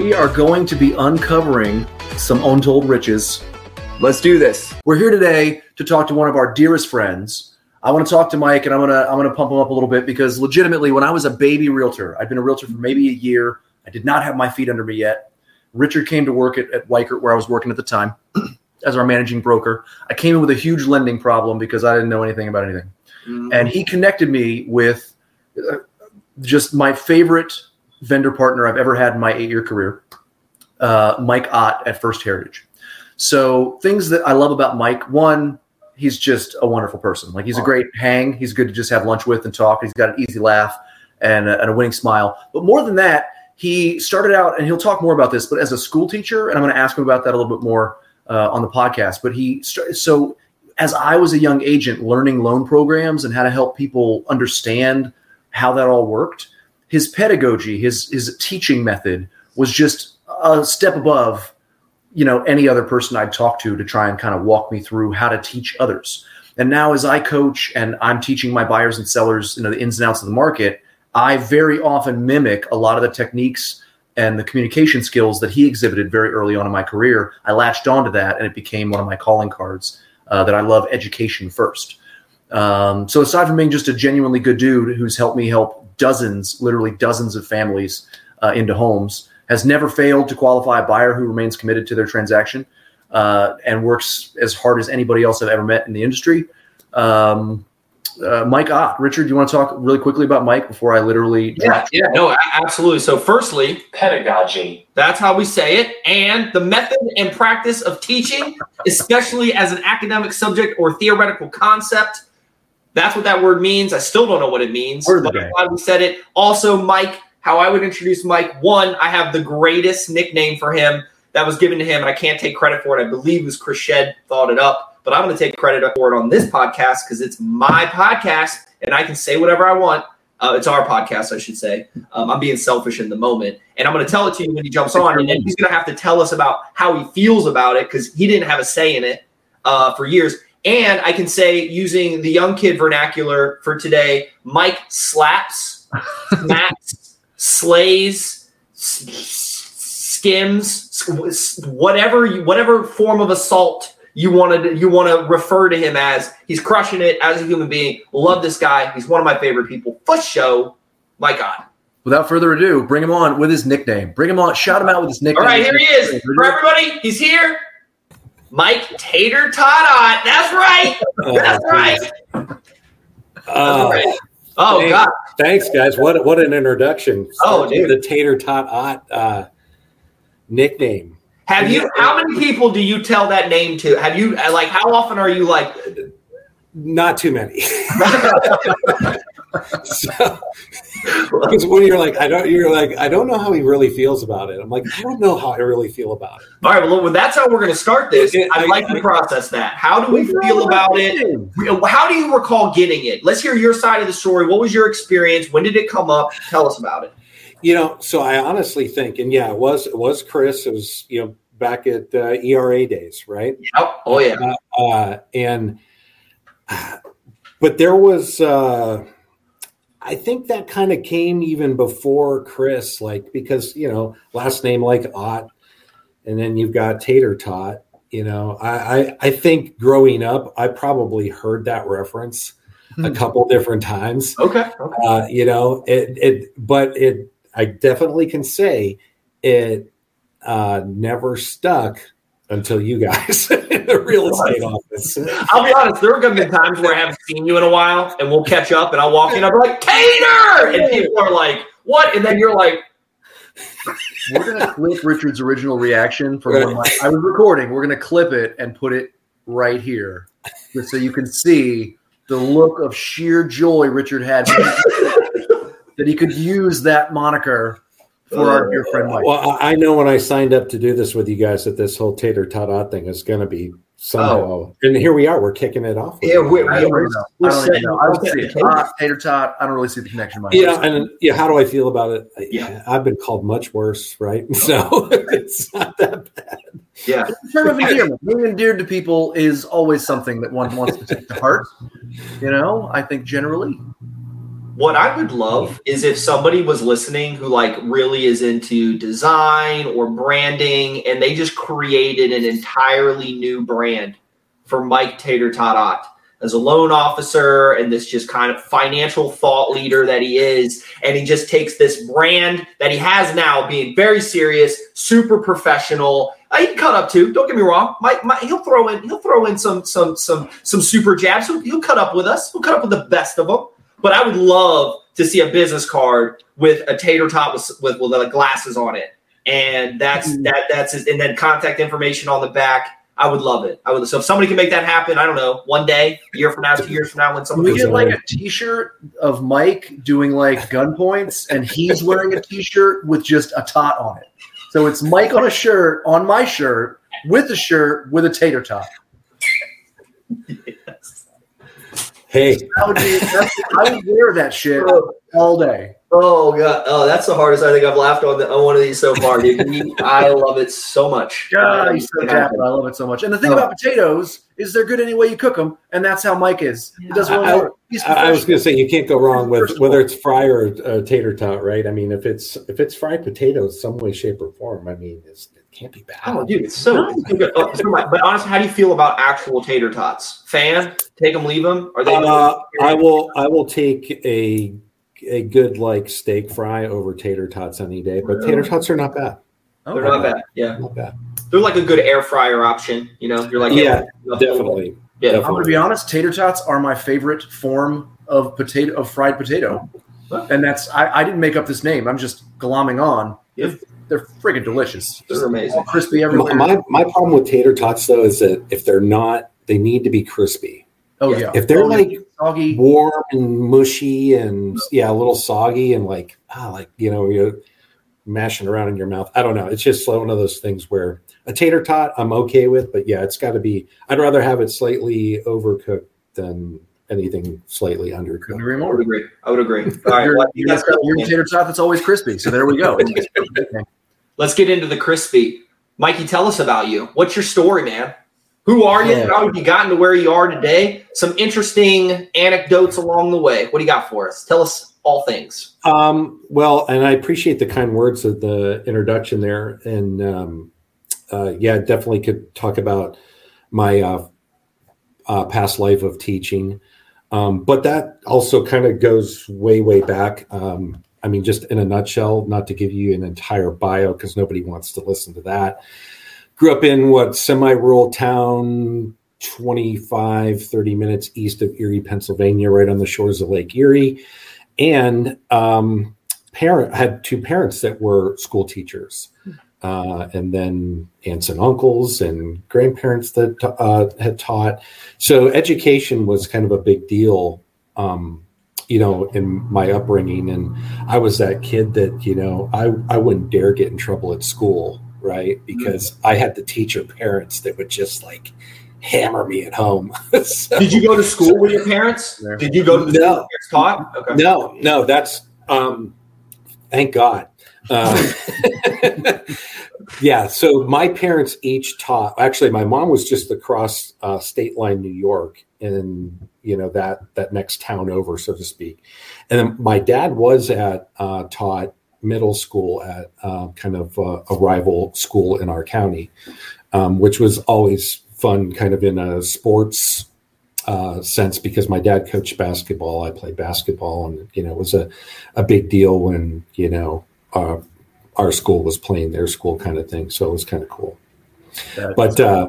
We are going to be uncovering some untold riches. Let's do this. We're here today to talk to one of our dearest friends. I want to talk to Mike, and I'm gonna pump him up a little bit because legitimately, when I was a baby realtor, I'd been a realtor for maybe a year. I did not have my feet under me yet. Richard came to work at Weichert, where I was working at the time, as our managing broker. I came in with a huge lending problem because I didn't know anything about anything. Mm-hmm. And he connected me with just my favorite vendor partner I've ever had in my 8-year career, Mike Ott at First Heritage. So things that I love about Mike: one, he's just a wonderful person. Like, he's a great hang. He's good to just have lunch with and talk. He's got an easy laugh and a winning smile. But more than that, he started out, and he'll talk more about this, but as a school teacher, and I'm going to ask him about that a little bit more on the podcast. But so as I was a young agent learning loan programs and how to help people understand how that all worked, his pedagogy, his teaching method was just a step above, any other person I'd talk to try and kind of walk me through how to teach others. And now as I coach and I'm teaching my buyers and sellers, the ins and outs of the market, I very often mimic a lot of the techniques and the communication skills that he exhibited very early on in my career. I latched onto that, and it became one of my calling cards that I love education first. So aside from being just a genuinely good dude who's helped me help literally dozens of families into homes, has never failed to qualify a buyer who remains committed to their transaction and works as hard as anybody else I've ever met in the industry. Mike Ott. Richard, do you want to talk really quickly about Mike before I literally? Yeah, absolutely. So firstly, pedagogy. That's how we say it. And the method and practice of teaching, especially as an academic subject or theoretical concept. That's what that word means. I still don't know what it means. I'm glad we said it. Also, Mike, how I would introduce Mike. One, I have the greatest nickname for him that was given to him, and I can't take credit for it. I believe it was Chris Shedd thought it up, but I'm going to take credit for it on this podcast because it's my podcast, and I can say whatever I want. It's our podcast, I should say. I'm being selfish in the moment, and I'm going to tell it to you when he jumps on, and then he's going to have to tell us about how he feels about it because he didn't have a say in it for years. And I can say, using the young kid vernacular for today, Mike slaps, smacks, slays, skims, whatever form of assault you want to refer to him as. He's crushing it as a human being. Love this guy. He's one of my favorite people. For show, my God. Without further ado, bring him on with his nickname. Bring him on. Shout him out with his nickname. All right, here he is. For everybody, he's here. Mike Tatertot. That's right. That's right. God. Thanks, guys. What an introduction. The Tatertot nickname. Have you? How many people do you tell that name to? Have you? Like, how often are you like? Not too many. Because when I don't know how he really feels about it. I'm like, I don't know how I really feel about it. All right, well, that's how we're going to start this. I'd like to process that. How do we feel about it? How do you recall getting it? Let's hear your side of the story. What was your experience? When did it come up? Tell us about it. So I honestly think, and yeah, it was Chris. It was, back at ERA days, right? Yep. Oh, yeah. But there was, I think that kind of came even before Chris, because, last name like Ott, and then you've got Tatertot. I think growing up, I probably heard that reference a couple different times. Okay. I definitely can say it never stuck until you guys in the real estate office. I'll be honest, there are going to be times where I haven't seen you in a while, and we'll catch up, and I'll walk in, I'll be like, Tater! And people are like, what? And then you're like... We're going to clip Richard's original reaction from when I was recording. We're going to clip it and put it right here, just so you can see the look of sheer joy Richard had that he could use that moniker for our dear friend Mike. Well, I know when I signed up to do this with you guys that this whole Tatertot thing is going to be somehow. Oh. And here we are. We're kicking it off. Yeah, I don't know. I don't see it. Tatertot. I don't really see the connection. How do I feel about it? Yeah, I've been called much worse, right? So it's not that bad. Yeah, the term of endearment. Being endeared to people is always something that one wants to take to heart. I think generally. What I would love is if somebody was listening who like really is into design or branding, and they just created an entirely new brand for Mike Tatertot Ott as a loan officer and this just kind of financial thought leader that he is. And he just takes this brand that he has now, being very serious, super professional. He can cut up too. Don't get me wrong. Mike, he'll throw in some super jabs. He'll cut up with us. He'll cut up with the best of them. But I would love to see a business card with a Tatertot with glasses on it. And that's his, and then contact information on the back. I would love it. So if somebody can make that happen, I don't know, one day, a year from now, 2 years from now, when somebody gets like a T-shirt of Mike doing like gun points, and he's wearing a T-shirt with just a tot on it. So it's Mike on a shirt, on my shirt, with a Tatertot. Yes. Hey, I would wear that shit all day. Oh God! Oh, that's the hardest I think I've laughed on one of these so far, dude. I love it so much. God, he's so happy. I love it so much. And the thing about potatoes is they're good any way you cook them, and that's how Mike is. It doesn't really I was going to say you can't go wrong with whether it's fry or Tatertot, right? I mean, if it's fried potatoes, some way, shape, or form, I mean, it can't be bad. Oh, dude, it's so good. But honestly, how do you feel about actual Tatertots? Fan, take them, leave them? Are they? I will take a good like steak fry over Tatertots any day, but Tatertots are not bad. Oh, they're not bad. Yeah, not bad. They're like a good air fryer option. You know, you're like definitely. Yeah, definitely. I'm gonna be honest. Tatertots are my favorite form of fried potato, and that's I didn't make up this name. I'm just glomming on. If they're friggin' delicious. They're amazing, crispy everywhere. My problem with Tatertots though is that if they're not, they need to be crispy. Oh yeah. If they're like soggy, warm and mushy, and a little soggy, and you're mashing around in your mouth. I don't know. It's just one of those things where a Tatertot I'm okay with, but yeah, it's got to be. I'd rather have it slightly overcooked than anything slightly undercooked. I would agree. All right, your Tatertot that's always crispy. So there we go. Let's get into the crispy. Mikey, tell us about you. What's your story, man? Who are you? How have you gotten to where you are today? Some interesting anecdotes along the way. What do you got for us? Tell us all things. Well, and I appreciate the kind words of the introduction there. And definitely could talk about my past life of teaching. But that also kind of goes way, way back. I mean, just in a nutshell, not to give you an entire bio because nobody wants to listen to that. Grew up in semi-rural town, 25, 30 minutes east of Erie, Pennsylvania, right on the shores of Lake Erie. And had two parents that were school teachers, and then aunts and uncles and grandparents that had taught. So education was kind of a big deal, in my upbringing. And I was that kid that, I wouldn't dare get in trouble at school. Right. Because I had the teacher parents that would just like hammer me at home. Did you go to school with your parents? Did you go to the school where it's taught? Okay. No, that's thank God. Yeah. So my parents each taught. Actually, my mom was just across state line, New York, and that next town over, so to speak. And then my dad was at taught middle school at a rival school in our county, which was always fun kind of in a sports sense because my dad coached basketball. I played basketball and, it was a big deal when, our school was playing their school kind of thing. So it was kind of cool. I've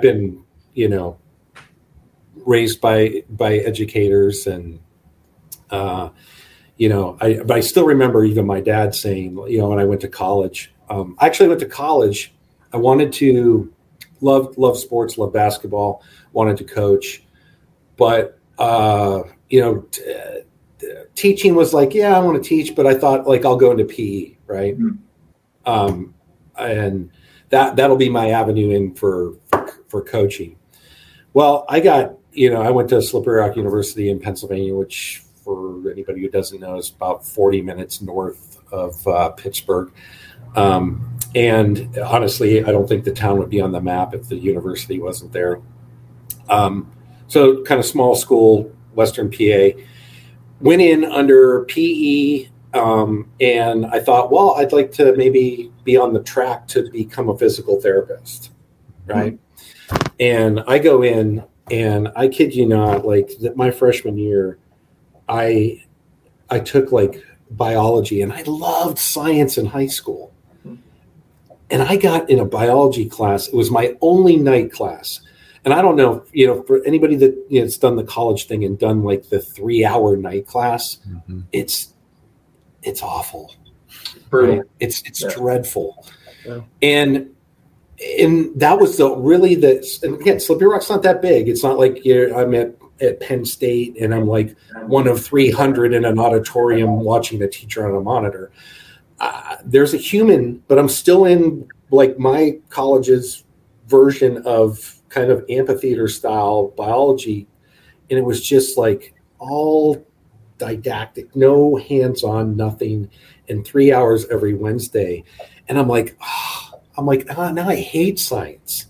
been, raised by educators and, but I still remember even my dad saying, when I went to college, I wanted to love sports, love basketball, wanted to coach, but, teaching was like, I want to teach, but I thought like, I'll go into PE. Right. Mm-hmm. And that'll be my avenue in for coaching. Well, I went to Slippery Rock University in Pennsylvania, which for anybody who doesn't know, it's about 40 minutes north of Pittsburgh. And honestly, I don't think the town would be on the map if the university wasn't there. So kind of small school, Western PA. Went in under PE, and I thought, well, I'd like to maybe be on the track to become a physical therapist, right? Mm-hmm. And I go in, and I kid you not, like my freshman year, I took like biology, and I loved science in high school. And I got in a biology class. It was my only night class. And I don't know, for anybody that that's done the college thing and done like the 3-hour night class, mm-hmm. it's awful. Right? It's dreadful. Yeah. And that was again, Slippery Rock's not that big. It's not like I'm at Penn State and I'm like one of 300 in an auditorium watching the teacher on a monitor. There's a human, but I'm still in like my college's version of kind of amphitheater style biology. And it was just like all didactic, no hands-on, nothing, and 3 hours every Wednesday. And I'm like, now I hate science.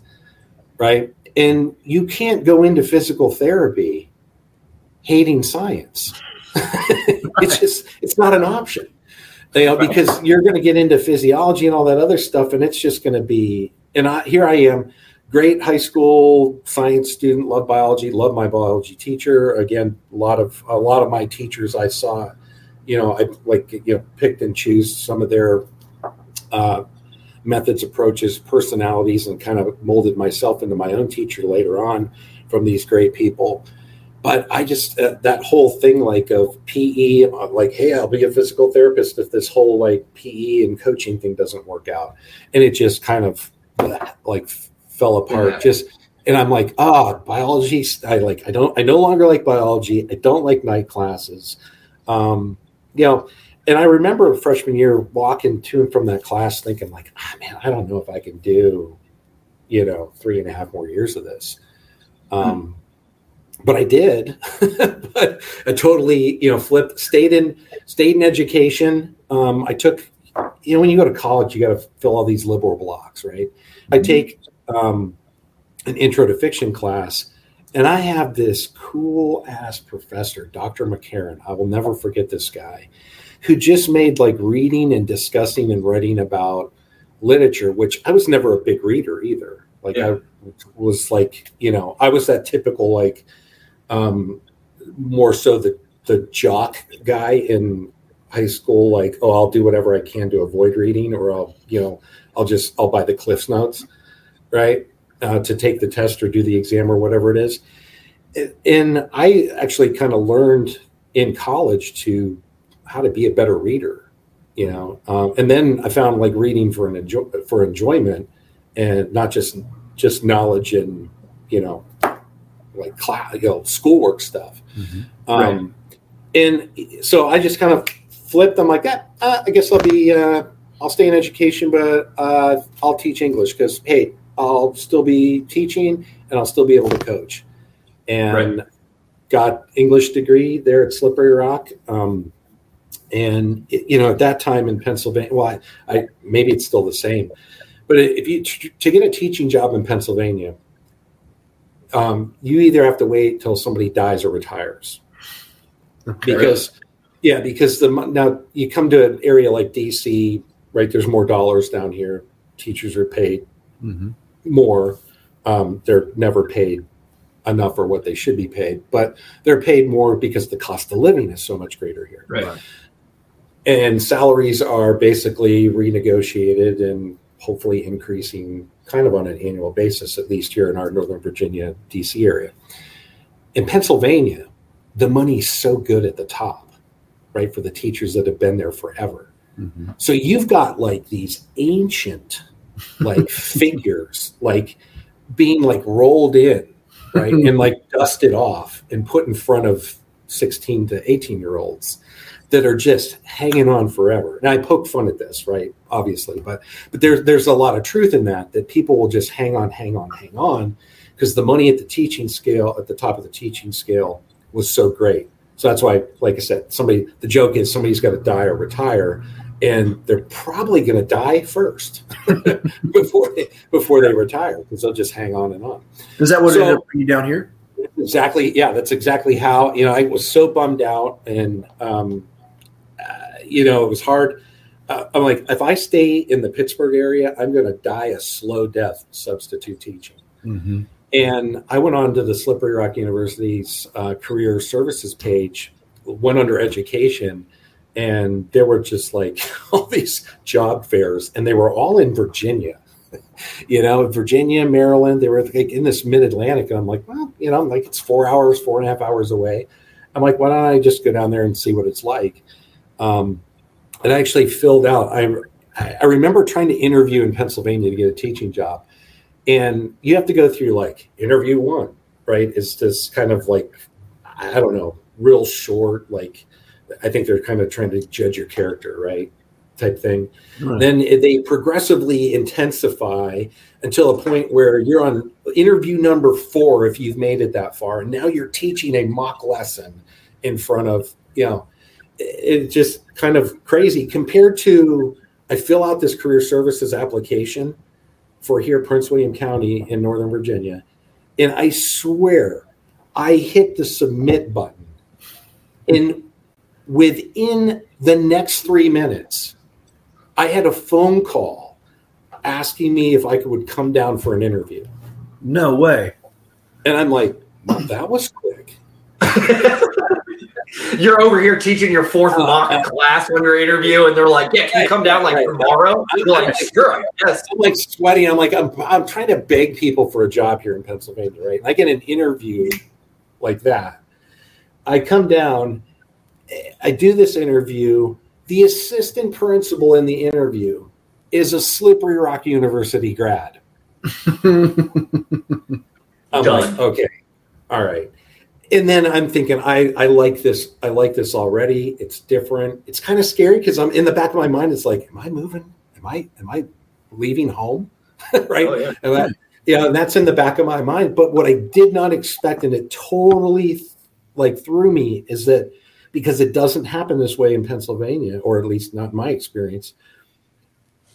Right. And you can't go into physical therapy hating science. It's not an option. Because you're going to get into physiology and all that other stuff, and it's just going to be – and here I am, great high school science student, love biology, love my biology teacher. Again, a lot of my teachers I saw, picked and choose some of their methods, approaches, personalities, and kind of molded myself into my own teacher later on from these great people. But I just that whole thing like of PE, like, hey, I'll be a physical therapist if this whole like PE and coaching thing doesn't work out. And it just kind of like fell apart. Yeah. And I'm like, biology. I no longer like biology. I don't like night classes. And I remember freshman year walking to and from that class thinking like, man, I don't know if I can do, 3.5 more years of this. But I did, but I totally, flipped, stayed in education. I took, when you go to college, you got to fill all these liberal blocks, right? Mm-hmm. I take an intro to fiction class, and I have this cool ass professor, Dr. McCarran. I will never forget this guy, who just made like reading and discussing and writing about literature, which I was never a big reader either. Like yeah. I was like, I was that typical, like, more so the jock guy in high school, like, oh, I'll do whatever I can to avoid reading, or I'll buy the Cliff's Notes, right, to take the test or do the exam or whatever it is. And I actually kind of learned in college how to be a better reader, and then I found like reading for enjoyment and not just knowledge and, like class, schoolwork stuff. Mm-hmm. And so I just kind of flipped. I'm like, I guess I'll stay in education, but I'll teach English because, hey, I'll still be teaching and I'll still be able to coach. And right. Got English degree there at Slippery Rock. And, at that time in Pennsylvania, well, I maybe it's still the same. But if you to get a teaching job in Pennsylvania, you either have to wait till somebody dies or retires, because now you come to an area like DC, right? There's more dollars down here. Teachers are paid mm-hmm. more. They're never paid enough for what they should be paid, but they're paid more because the cost of living is so much greater here, right? And salaries are basically renegotiated and hopefully increasing kind of on an annual basis, at least here in our Northern Virginia, DC area. In Pennsylvania, the money's so good at the top, right, for the teachers that have been there forever. Mm-hmm. So you've got like these ancient like figures like being like rolled in, right, and like dusted off and put in front of 16 to 18-year-olds that are just hanging on forever. And I poke fun at this, right? Obviously, but there's a lot of truth in that people will just hang on because the money at the teaching scale, at the top of the teaching scale, was so great. So that's why, like I said, the joke is somebody's got to die or retire, and they're probably going to die first before they retire because they'll just hang on and on. Is that what ended up bringing you down here? Exactly. Yeah, that's exactly how, you know, I was so bummed out and, you know, it was hard. I'm like, if I stay in the Pittsburgh area, I'm going to die a slow death substitute teaching. Mm-hmm. And I went on to the Slippery Rock University's career services page, went under education, and there were just like all these job fairs, and they were all in Virginia. You know, Virginia, Maryland, they were like in this mid-Atlantic. And I'm like, well, you know, like it's 4 hours, 4.5 hours away. I'm like, why don't I just go down there and see what it's like? And I actually filled out. I remember trying to interview in Pennsylvania to get a teaching job. And you have to go through like interview one, right? It's this kind of like, I don't know, real short, like I think they're kind of trying to judge your character, right? Type thing. Right. Then they progressively intensify until a point where you're on interview number 4, if you've made it that far. And now you're teaching a mock lesson in front of, you know, it's just kind of crazy compared to, I fill out this career services application for here, Prince William County in Northern Virginia. And I swear I hit the submit button, and within the next 3 minutes, I had a phone call asking me if I would come down for an interview. No way. And I'm like, well, that was quick. You're over here teaching your fourth mock class when you're interviewing, and they're like, yeah, can you come down like tomorrow? I'm like, sure, yes. I'm like sweating. I'm like, I'm trying to beg people for a job here in Pennsylvania, right? And I get an interview like that. I come down, I do this interview. The assistant principal in the interview is a Slippery Rock University grad. I'm like, okay, all right. And then I'm thinking, I like this. I like this already. It's different. It's kind of scary because I'm in the back of my mind. It's like, am I moving? Am I leaving home? Right? Oh, yeah. And that's in the back of my mind. But what I did not expect, and it totally like threw me, is that because it doesn't happen this way in Pennsylvania, or at least not in my experience,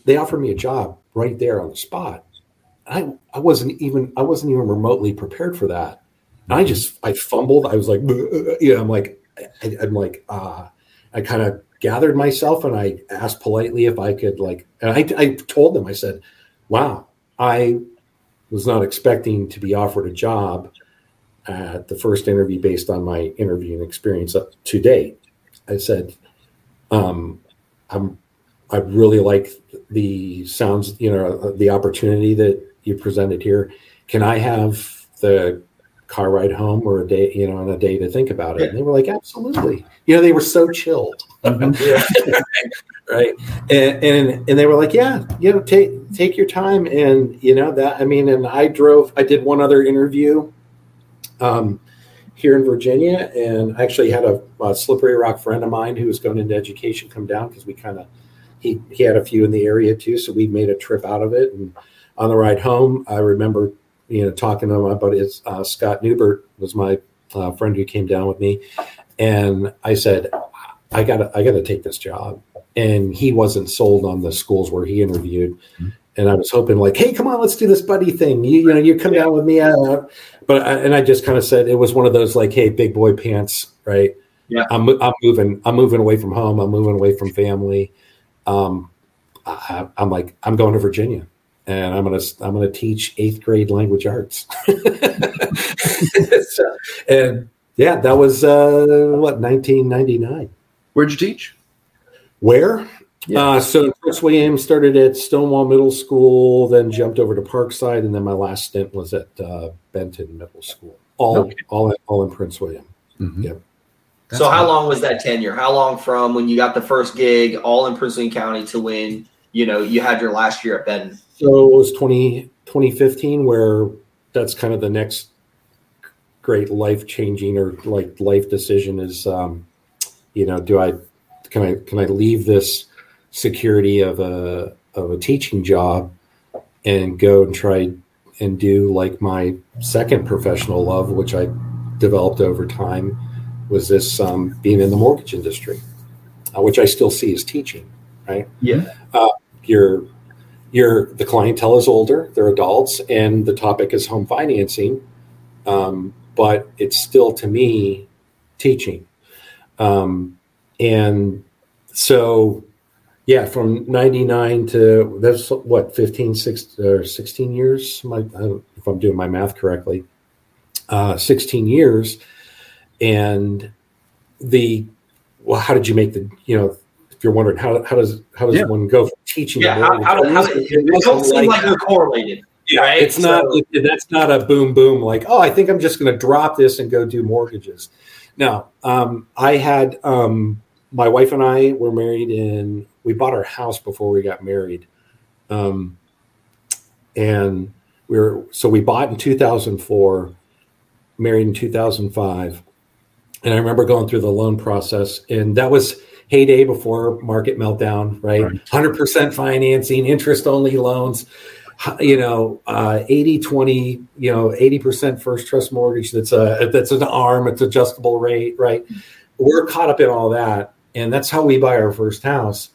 they offered me a job right there on the spot. I wasn't even remotely prepared for that. And I fumbled. I was like, you know, I kind of gathered myself and I asked politely if I could like, and I told them, I said, wow, I was not expecting to be offered a job at the first interview based on my interviewing experience up to date. I said, I really like the sounds, you know, the opportunity that you presented here. Can I have the car ride home or a day, you know, on a day to think about it? And they were like, absolutely. You know, they were so chilled. Mm-hmm. Right. And they were like, yeah, you know, take your time. And you know that, I mean, and I did one other interview here in Virginia. And I actually had a Slippery Rock friend of mine who was going into education come down, cause we kind of, he had a few in the area too. So we made a trip out of it. And on the ride home, I remember, you know, talking to him about it. Scott Newbert was my friend who came down with me. And I said, I gotta take this job. And he wasn't sold on the schools where he interviewed. Mm-hmm. And I was hoping like, hey, come on, let's do this buddy thing. You know, you come down with me. But I just kind of said, it was one of those like, hey, big boy pants, right? Yeah. I'm moving away from home. I'm moving away from family. I'm like, I'm going to Virginia. And I'm gonna teach 8th grade language arts. And yeah, that was 1999. Where'd you teach? Where? Yeah. So Prince William, started at Stonewall Middle School, then jumped over to Parkside, and then my last stint was at Benton Middle School. All in Prince William. Mm-hmm. Yep. So how long was that tenure? How long from when you got the first gig, all in Prince William County, to when, you know, you had your last year at Benton? So it was 2015, where that's kind of the next great life-changing or like life decision is, you know, can I leave this security of a teaching job and go and try and do like my second professional love, which I developed over time, was this being in the mortgage industry, which I still see as teaching, right? Yeah. The clientele is older, they're adults, and the topic is home financing. but it's still to me teaching. And so, yeah, from 99 to that's what, 15, 16, or 16 years, I don't, if I'm doing my math correctly, 16 years. And well, how did you make if you're wondering how does one go from teaching? Yeah, it don't seem like they're correlated. Yeah, right? It's not. That's not a boom. Like, oh, I think I'm just going to drop this and go do mortgages. Now, I had my wife and I were married, and we bought our house before we got married, and we bought in 2004, married in 2005, and I remember going through the loan process, and that was heyday before market meltdown, right? 100% financing, interest only loans. 80-20, 80% first trust mortgage. That's an arm. It's adjustable rate, right? We're caught up in all that. And that's how we buy our first house.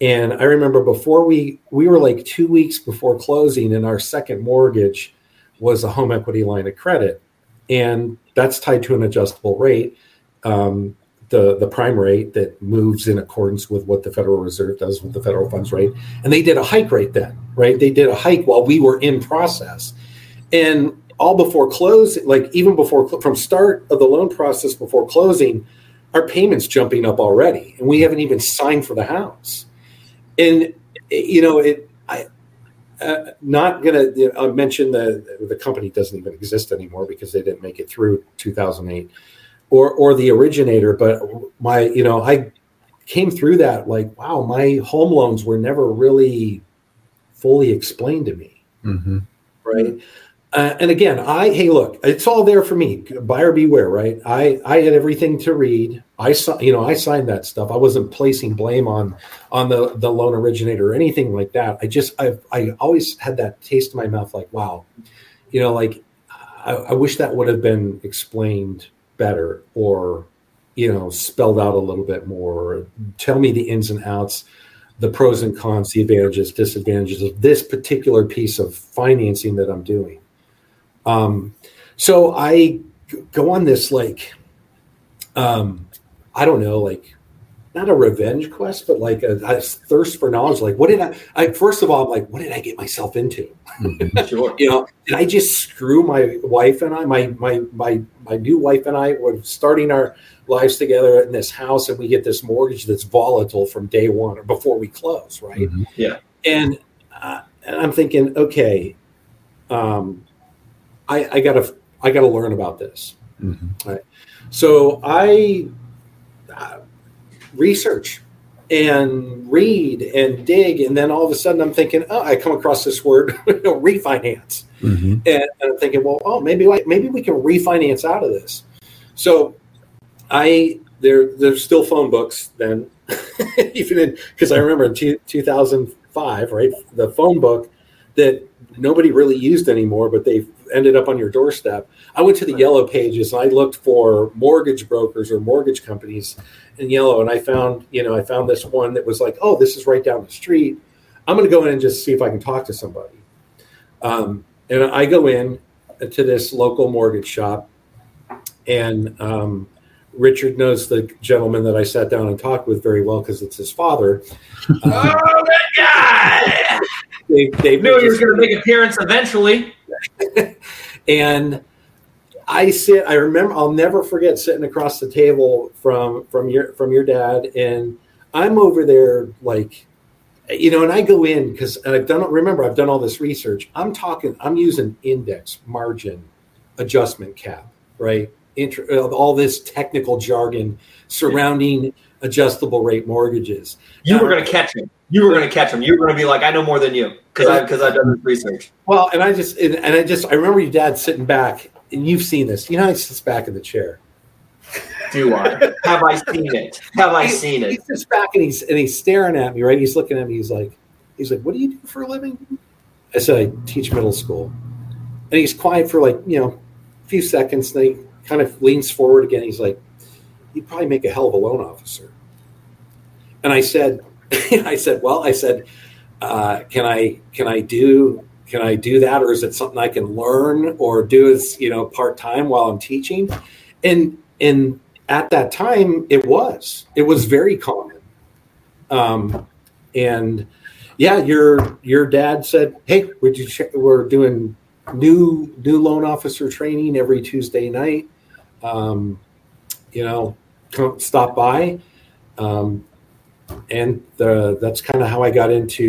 And I remember before we were like 2 weeks before closing, and our second mortgage was a home equity line of credit. And that's tied to an adjustable rate. The prime rate that moves in accordance with what the Federal Reserve does with the federal funds rate. And they did a hike right then, right? They did a hike while we were in process. And all before closing, like even before, from start of the loan process before closing, our payment's jumping up already. And we haven't even signed for the house. And, I mention the company doesn't even exist anymore because they didn't make it through 2008. Or the originator, but I came through that like, wow, my home loans were never really fully explained to me, right? And again, it's all there for me. Buyer beware, right? I had everything to read. I signed that stuff. I wasn't placing blame on the loan originator or anything like that. I always had that taste in my mouth, like, wow, I wish that would have been explained better, or spelled out a little bit more, or tell me the ins and outs, the pros and cons, the advantages, disadvantages of this particular piece of financing that I'm doing. So I go on this not a revenge quest, but like a thirst for knowledge. Like, what did I get myself into? Sure. Did I just screw my wife and I, my new wife and I were starting our lives together in this house, and we get this mortgage that's volatile from day one or before we close. Right. Mm-hmm. Yeah. And I'm thinking, okay, I gotta learn about this. Mm-hmm. Right. So I research and read and dig. And then all of a sudden I'm thinking, oh, I come across this word, refinance. Mm-hmm. And I'm thinking, well, maybe we can refinance out of this. So there's still phone books then, because I remember in 2005, right, the phone book that nobody really used anymore, but they ended up on your doorstep. I went to the Yellow Pages and I looked for mortgage brokers or mortgage companies in yellow. And I found this one that was like, oh, this is right down the street. I'm going to go in and just see if I can talk to somebody. And I go in to this local mortgage shop, and Richard knows the gentleman that I sat down and talked with very well, because it's his father. Oh, that guy! Dave knew he was going to make an appearance eventually. And I'll never forget sitting across the table from your dad. And I'm over there and I go in because I've done all this research. I'm using index, margin, adjustment cap, right? All this technical jargon surrounding adjustable rate mortgages. You were going to catch him. You were going to be like, I know more than you because I've done this research. Well, I remember your dad sitting back, and you've seen this. He sits back in the chair. Do I? Have I seen it? He sits back and he's staring at me, right? He's looking at me. He's like, what do you do for a living? I said, I teach middle school. And he's quiet for a few seconds. Then he kind of leans forward again. He's like, you'd probably make a hell of a loan officer. And I said, can I can I do that? Or is it something I can learn or do as, you know, part-time while I'm teaching? And at that time it was very common. And yeah, your dad said, "Hey, would you check? We're doing new loan officer training every Tuesday night. You know, come stop by." And that's kind of how I got into,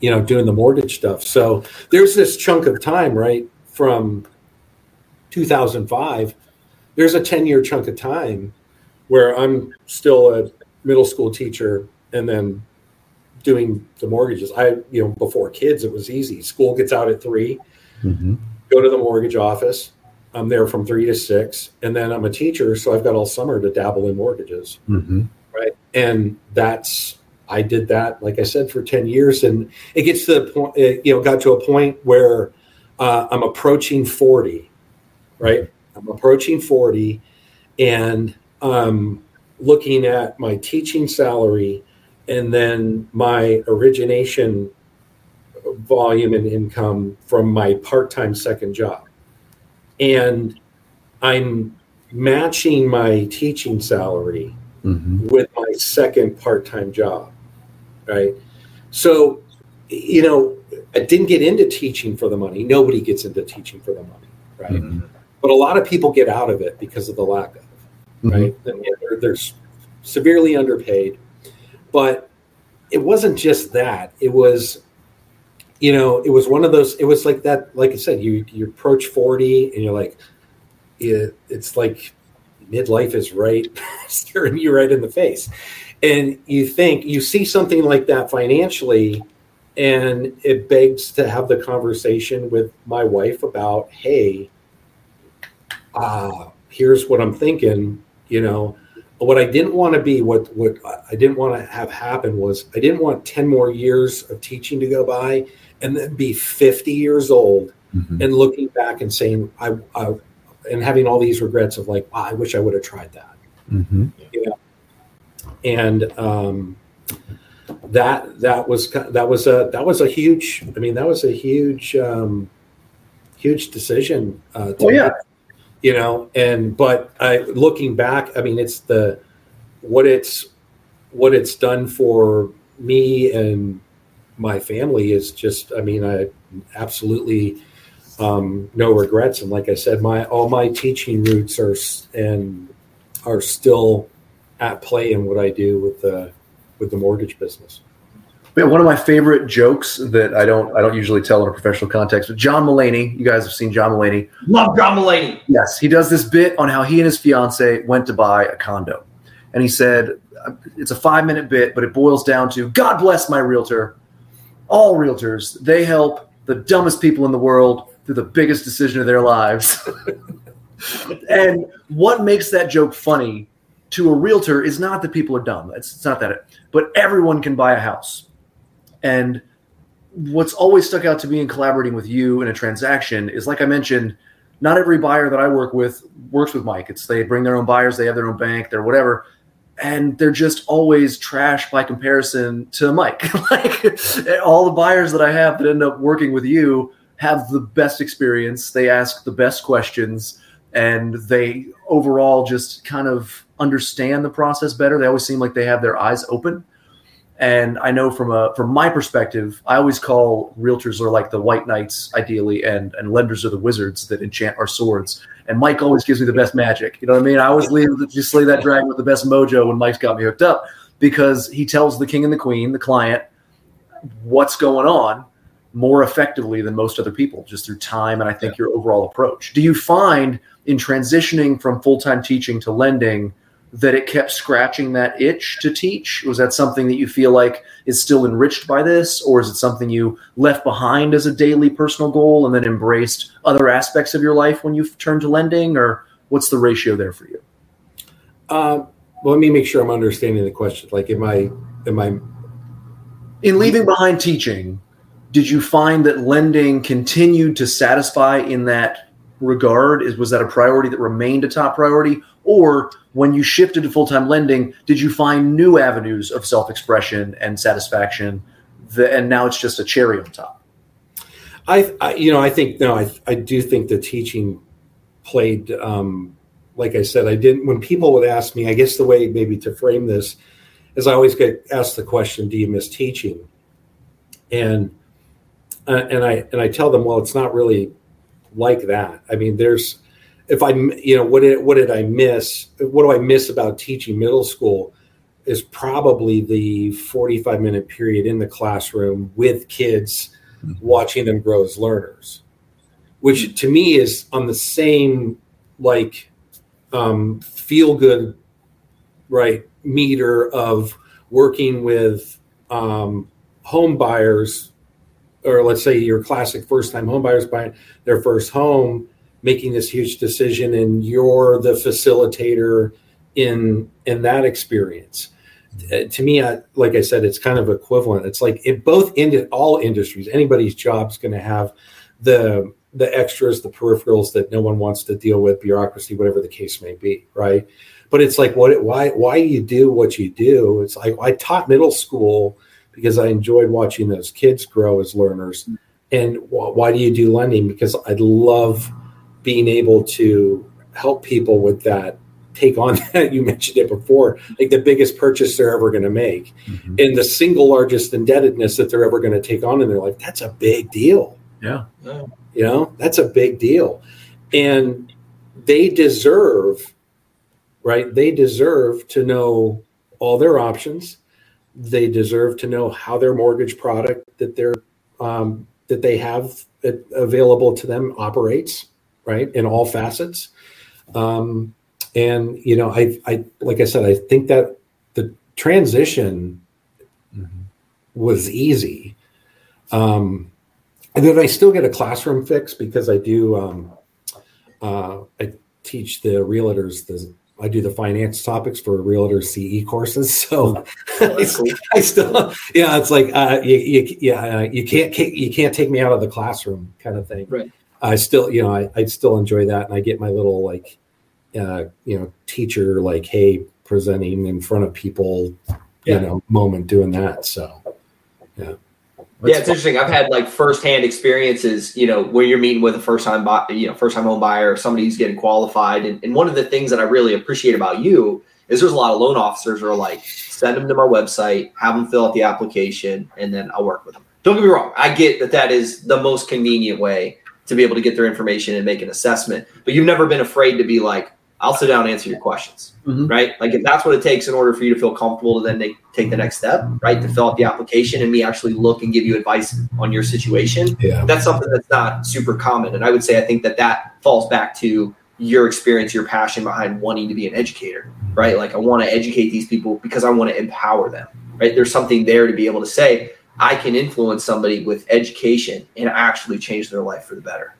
you know, doing the mortgage stuff. So there's this chunk of time, right? From 2005, there's a 10-year chunk of time where I'm still a middle school teacher and then doing the mortgages. Before kids, it was easy. School gets out at 3:00, mm-hmm. Go to the mortgage office. I'm there from 3 to 6, and then I'm a teacher. So I've got all summer to dabble in mortgages. Mm-hmm. Right. And I did that, like I said, for 10 years. And it gets to the point, got to a point where I'm approaching 40, right? I'm approaching 40 and looking at my teaching salary and then my origination volume and income from my part-time second job. And I'm matching my teaching salary mm-hmm. with my second part-time job, right? So, you know, I didn't get into teaching for the money. Nobody gets into teaching for the money, right? Mm-hmm. But a lot of people get out of it because of the lack of it, right? Mm-hmm. And they're severely underpaid. But it wasn't just that. It was, you know, it was one of those, it was like that, like I said, you approach 40 and you're like, it's like midlife is right staring you right in the face. And you think, you see something like that financially, and it begs to have the conversation with my wife about, hey, here's what I'm thinking, you know. What I didn't want to be, what I didn't want to have happen was I didn't want 10 more years of teaching to go by and then be 50 years old mm-hmm. and looking back and saying, I and having all these regrets of like, wow, I wish I would have tried that. Mm-hmm. You know? And that was a huge decision. You know, looking back, I mean, it's what it's done for me and my family is just, I mean, I absolutely no regrets. And like I said, all my teaching roots are still at play in what I do with the mortgage business. Yeah, one of my favorite jokes that I don't usually tell in a professional context, but John Mulaney, you guys have seen John Mulaney. Love John Mulaney. Yes, he does this bit on how he and his fiance went to buy a condo. And he said, it's a 5-minute bit, but it boils down to, God bless my realtor. All realtors, they help the dumbest people in the world through the biggest decision of their lives. And what makes that joke funny to a realtor is not that people are dumb. It's not that. But everyone can buy a house. And what's always stuck out to me in collaborating with you in a transaction is, like I mentioned, not every buyer that I work with works with Mike. It's they bring their own buyers, they have their own bank, they're whatever. And they're just always trash by comparison to Mike. Like all the buyers that I have that end up working with you have the best experience. They ask the best questions and they overall just kind of understand the process better. They always seem like they have their eyes open. And I know from my perspective, I always call realtors are like the white knights, ideally, and lenders are the wizards that enchant our swords. And Mike always gives me the best magic. You know what I mean? I always slay that dragon with the best mojo when Mike's got me hooked up, because he tells the king and the queen, the client, what's going on more effectively than most other people, just through time and I think your overall approach. Do you find in transitioning from full-time teaching to lending that it kept scratching that itch to teach? Was that something that you feel like is still enriched by this? Or is it something you left behind as a daily personal goal and then embraced other aspects of your life when you've turned to lending? Or what's the ratio there for you? Well, let me make sure I'm understanding the question. Like, am I in leaving behind teaching, did you find that lending continued to satisfy in that regard? Was that a priority that remained a top priority? Or when you shifted to full-time lending, did you find new avenues of self-expression and satisfaction, and now it's just a cherry on top? I do think the teaching played, like I said, I didn't, when people would ask me, I guess the way maybe to frame this is I always get asked the question, do you miss teaching? And I tell them, well, it's not really like that. I mean, there's, if I, you know, what did I miss? What do I miss about teaching middle school is probably the 45-minute period in the classroom with kids, watching them grow as learners, which to me is on the same, like, feel good, right, meter of working with home buyers, or let's say your classic first-time home buyers buying their first home, making this huge decision, and you're the facilitator in that experience. To me, like I said, it's kind of equivalent. It's like it both ended all industries. Anybody's job's going to have the extras, the peripherals that no one wants to deal with, bureaucracy, whatever the case may be, right? But it's like, why you do what you do? It's like I taught middle school because I enjoyed watching those kids grow as learners. And why do you do lending? Because I love being able to help people with that. Take on that. You mentioned it before, like the biggest purchase they're ever going to make, mm-hmm. and the single largest indebtedness that they're ever going to take on in their life. That's a big deal. Yeah. You know, that's a big deal. And they deserve, right? They deserve to know all their options. They deserve to know how their mortgage product that they're, that they have available to them operates, right? In all facets. And, you know, I like I said, I think that the transition mm-hmm. was easy. And then I still get a classroom fix because I do, I teach the realtors, I do the finance topics for realtor CE courses. So I still, yeah, it's like, you can't take me out of the classroom kind of thing. Right. I still, you know, I still enjoy that. And I get my little, like, you know, teacher, like, hey, presenting in front of people, you know, moment doing that. So, yeah. That's it's fun. Interesting. I've had like firsthand experiences, you know, where you're meeting with a first time home buyer, or somebody who's getting qualified. And one of the things that I really appreciate about you is there's a lot of loan officers who are like, send them to my website, have them fill out the application, and then I'll work with them. Don't get me wrong. I get that is the most convenient way to be able to get their information and make an assessment, but you've never been afraid to be like, I'll sit down and answer your questions, mm-hmm. right? Like if that's what it takes in order for you to feel comfortable to then take the next step, right? To fill out the application and me actually look and give you advice on your situation. Yeah. That's something that's not super common. And I would say, I think that falls back to your experience, your passion behind wanting to be an educator, right? Like I want to educate these people because I want to empower them, right? There's something there to be able to say, I can influence somebody with education and actually change their life for the better.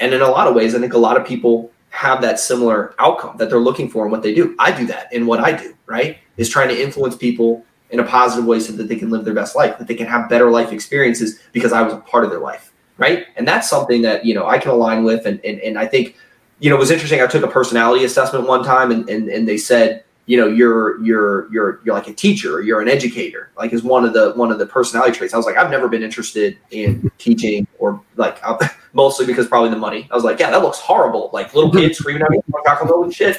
And in a lot of ways, I think a lot of people have that similar outcome that they're looking for in what they do. I do that in what I do, right? Is trying to influence people in a positive way so that they can live their best life, that they can have better life experiences because I was a part of their life, right? And that's something that, you know, I can align with. And I think, you know, it was interesting. I took a personality assessment one time and they said, you know, you're like a teacher, or you're an educator, like is one of the personality traits. I was like, I've never been interested in teaching or like mostly because probably the money. I was like, yeah, that looks horrible. Like little kids screaming at me, talking and shit.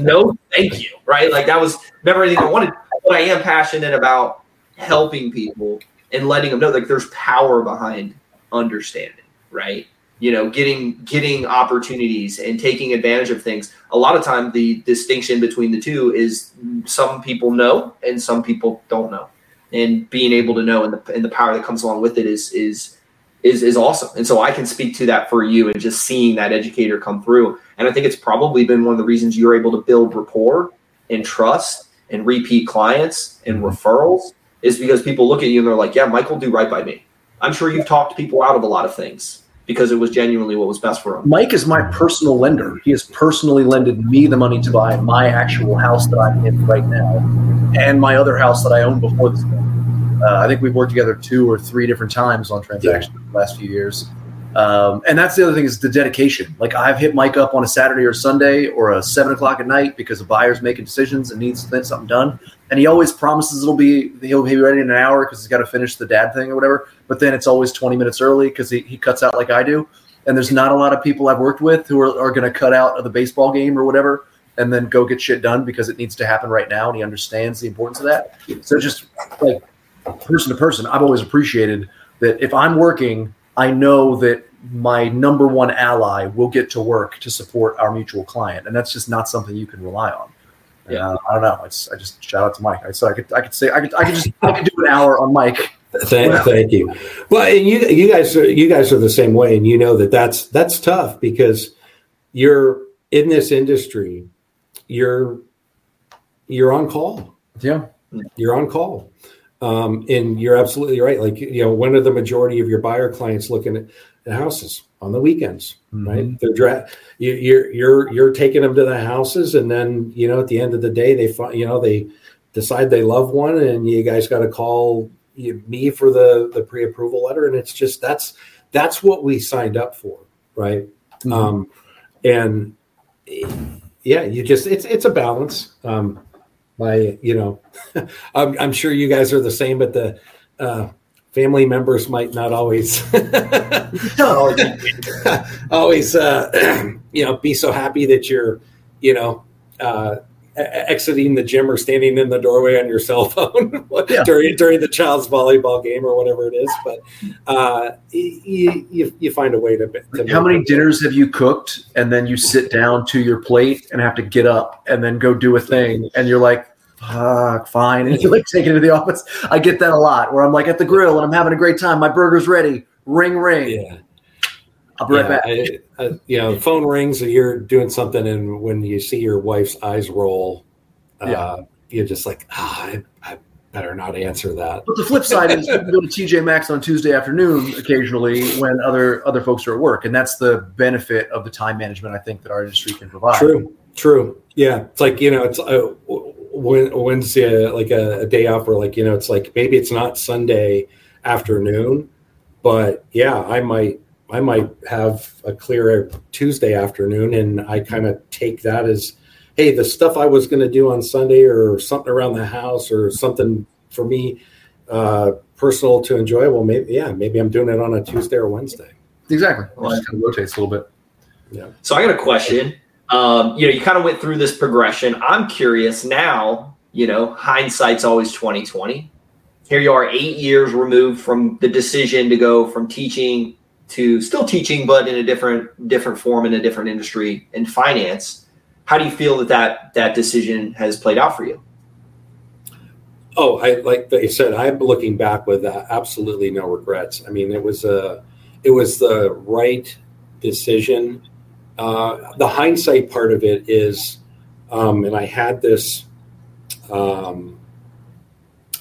No, thank you. Right. Like that was never anything I wanted, but I am passionate about helping people and letting them know like there's power behind understanding. Right. You know, getting opportunities and taking advantage of things. A lot of time, the distinction between the two is some people know and some people don't know. And being able to know and the power that comes along with it is awesome. And so I can speak to that for you and just seeing that educator come through. And I think it's probably been one of the reasons you're able to build rapport and trust and repeat clients and referrals is because people look at you and they're like, yeah, Mike will do right by me. I'm sure you've talked people out of a lot of things, because it was genuinely what was best for him. Mike is my personal lender. He has personally lended me the money to buy my actual house that I'm in right now and my other house that I owned before this. I think we've worked together 2 or 3 different times on transactions in the last few years. And that's the other thing is the dedication. Like I've hit Mike up on a Saturday or Sunday or a 7 o'clock at night because the buyer's making decisions and needs something done. And he always promises he'll be ready in an hour because he's got to finish the dad thing or whatever. But then it's always 20 minutes early because he cuts out like I do. And there's not a lot of people I've worked with who are going to cut out of the baseball game or whatever and then go get shit done because it needs to happen right now. And he understands the importance of that. So just like person to person, I've always appreciated that if I'm working, I know that my number one ally will get to work to support our mutual client. And that's just not something you can rely on. Yeah. I don't know. I just shout out to Mike. I could do an hour on Mike. Thank you. Well, and you guys are the same way. And you know that's tough because you're in this industry, you're on call. Yeah. You're on call. And you're absolutely right. Like, when are the majority of your buyer clients looking at the houses on the weekends, mm-hmm. right? They're you're taking them to the houses. And then, at the end of the day, they decide they love one and you guys got to call me for the pre-approval letter. And it's just, that's what we signed up for. Right. Mm-hmm. It's a balance. I'm sure you guys are the same, but the family members might not always be so happy that you're, exiting the gym or standing in the doorway on your cell phone during the child's volleyball game or whatever it is. But you find a way to how many dinners have you cooked and then you sit down to your plate and have to get up and then go do a thing and you're like, fuck, fine. And you like take it to the office. I get that a lot where I'm like at the grill and I'm having a great time. My burger's ready. Ring, ring. Yeah. I'll be right back. Phone rings and you're doing something, and when you see your wife's eyes roll, you're just like, I better not answer that. But the flip side is you can go to TJ Maxx on Tuesday afternoon occasionally when other folks are at work, and that's the benefit of the time management I think that our industry can provide. True. Yeah, it's like it's when's like a day off, or like it's like maybe it's not Sunday afternoon, but yeah, I might have a clear Tuesday afternoon, and I kind of take that as, hey, the stuff I was going to do on Sunday or something around the house or something for me personal to enjoy. Well, maybe I'm doing it on a Tuesday or Wednesday. Exactly. Well, it just kind of rotates a little bit. Yeah. So I got a question. You kind of went through this progression. I'm curious now, hindsight's always 20/20. Here you are 8 years removed from the decision to go from teaching to still teaching, but in a different form, in a different industry, in finance. How do you feel that decision has played out for you? Oh, like you said, I'm looking back with absolutely no regrets. I mean, it was the right decision. The hindsight part of it is, and I had this. I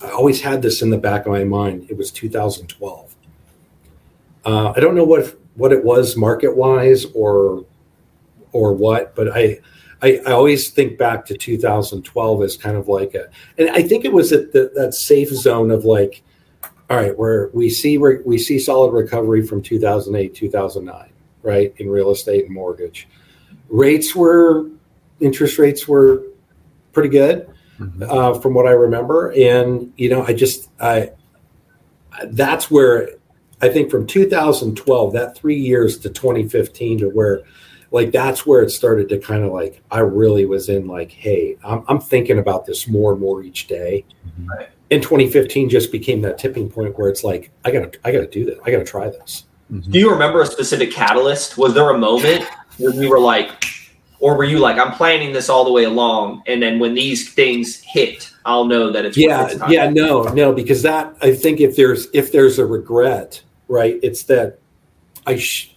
always had this in the back of my mind. It was 2012. I don't know what it was market wise or what, but I always think back to 2012 as kind of like and I think it was at that safe zone of like, all right, where we see solid recovery from 2008, 2009, right? In real estate and mortgage, interest rates were pretty good, mm-hmm. From what I remember. And, that's where I think from 2012, that 3 years to 2015 to where, like, that's where it started to kind of like, I really was in like, hey, I'm thinking about this more and more each day. Mm-hmm. And 2015 just became that tipping point where it's like, I gotta do this. I gotta try this. Mm-hmm. Do you remember a specific catalyst? Was there a moment where we were like, or were you like, I'm planning this all the way along, and then when these things hit, I'll know that it's worth its time. No, because that, I think if there's a regret, right, it's that I should